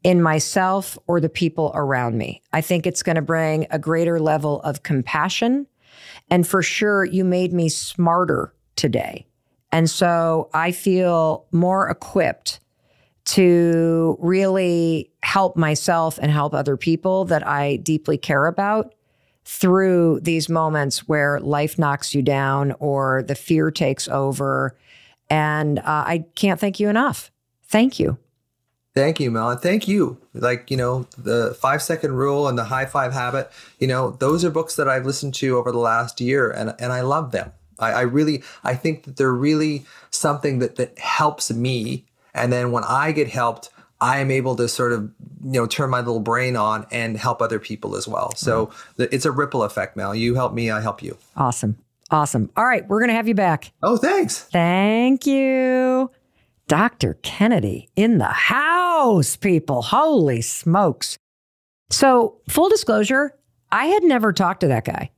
in myself or the people around me. I think it's going to bring a greater level of compassion. And for sure, you made me smarter today. And so I feel more equipped to really help myself and help other people that I deeply care about through these moments where life knocks you down or the fear takes over. And I can't thank you enough. Thank you. Thank you, Mel. And thank you. Like, you know, the 5-second rule and the high five habit, you know, those are books that I've listened to over the last year and I love them. I think that they're really something that helps me. And then when I get helped, I am able to sort of, you know, turn my little brain on and help other people as well. So It's a ripple effect, Mel. You help me, I help you. Awesome. All right. We're going to have you back. Oh, thanks. Thank you. Dr. Kennedy in the house, people. Holy smokes. So full disclosure, I had never talked to that guy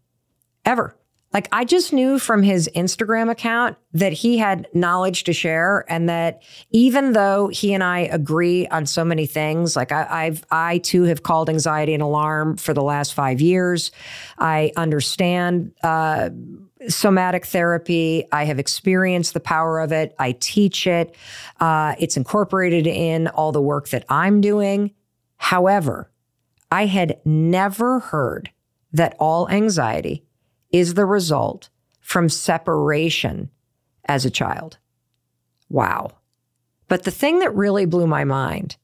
ever. Like, I just knew from his Instagram account that he had knowledge to share, and that even though he and I agree on so many things, like I too have called anxiety an alarm for the last 5 years. I understand somatic therapy. I have experienced the power of it. I teach it. It's incorporated in all the work that I'm doing. However, I had never heard that all anxiety is the result from separation as a child. Wow. But the thing that really blew my mind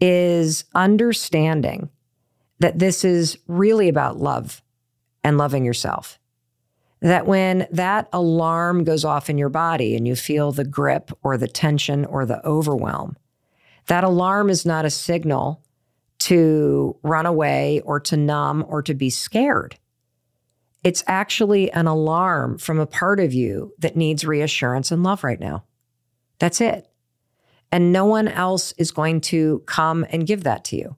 is understanding that this is really about love and loving yourself. That when that alarm goes off in your body and you feel the grip or the tension or the overwhelm, that alarm is not a signal to run away or to numb or to be scared. It's actually an alarm from a part of you that needs reassurance and love right now. That's it. And no one else is going to come and give that to you.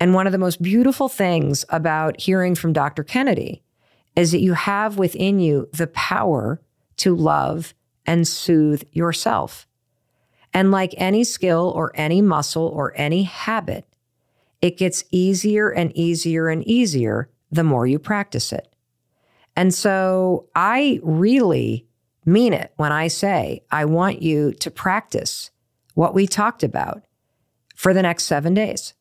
And one of the most beautiful things about hearing from Dr. Kennedy is that you have within you the power to love and soothe yourself. And like any skill or any muscle or any habit, it gets easier and easier and easier the more you practice it. And so I really mean it when I say, I want you to practice what we talked about for the next 7 days.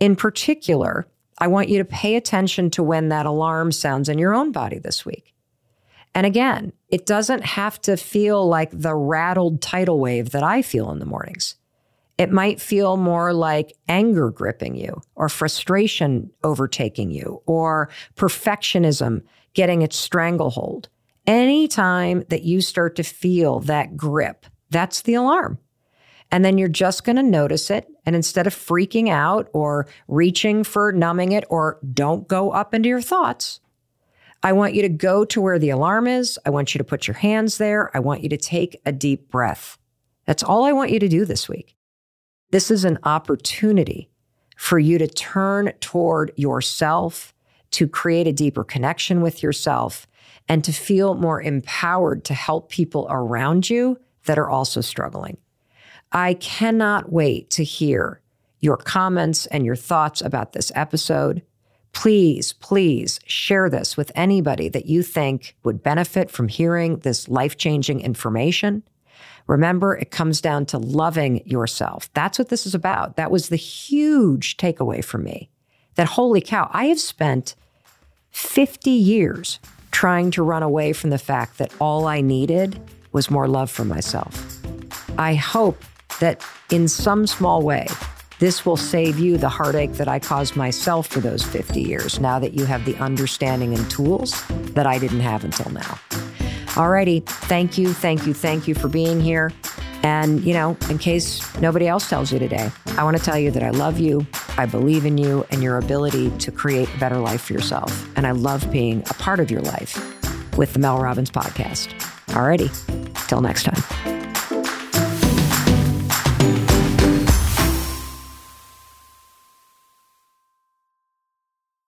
In particular, I want you to pay attention to when that alarm sounds in your own body this week. And again, it doesn't have to feel like the rattled tidal wave that I feel in the mornings. It might feel more like anger gripping you, or frustration overtaking you, or perfectionism getting its stranglehold. Anytime that you start to feel that grip, that's the alarm. And then you're just going to notice it. And instead of freaking out or reaching for numbing it, or don't go up into your thoughts, I want you to go to where the alarm is. I want you to put your hands there. I want you to take a deep breath. That's all I want you to do this week. This is an opportunity for you to turn toward yourself, to create a deeper connection with yourself, and to feel more empowered to help people around you that are also struggling. I cannot wait to hear your comments and your thoughts about this episode. Please, please share this with anybody that you think would benefit from hearing this life-changing information. Remember, it comes down to loving yourself. That's what this is about. That was the huge takeaway for me. That, holy cow, I have spent 50 years trying to run away from the fact that all I needed was more love for myself. I hope that in some small way, This will save you the heartache that I caused myself for those 50 years, now that you have the understanding and tools that I didn't have until now. Alrighty, thank you for being here. And, you know, in case nobody else tells you today, I want to tell you that I love you, I believe in you and your ability to create a better life for yourself. And I love being a part of your life with the Mel Robbins podcast. Alrighty, till next time.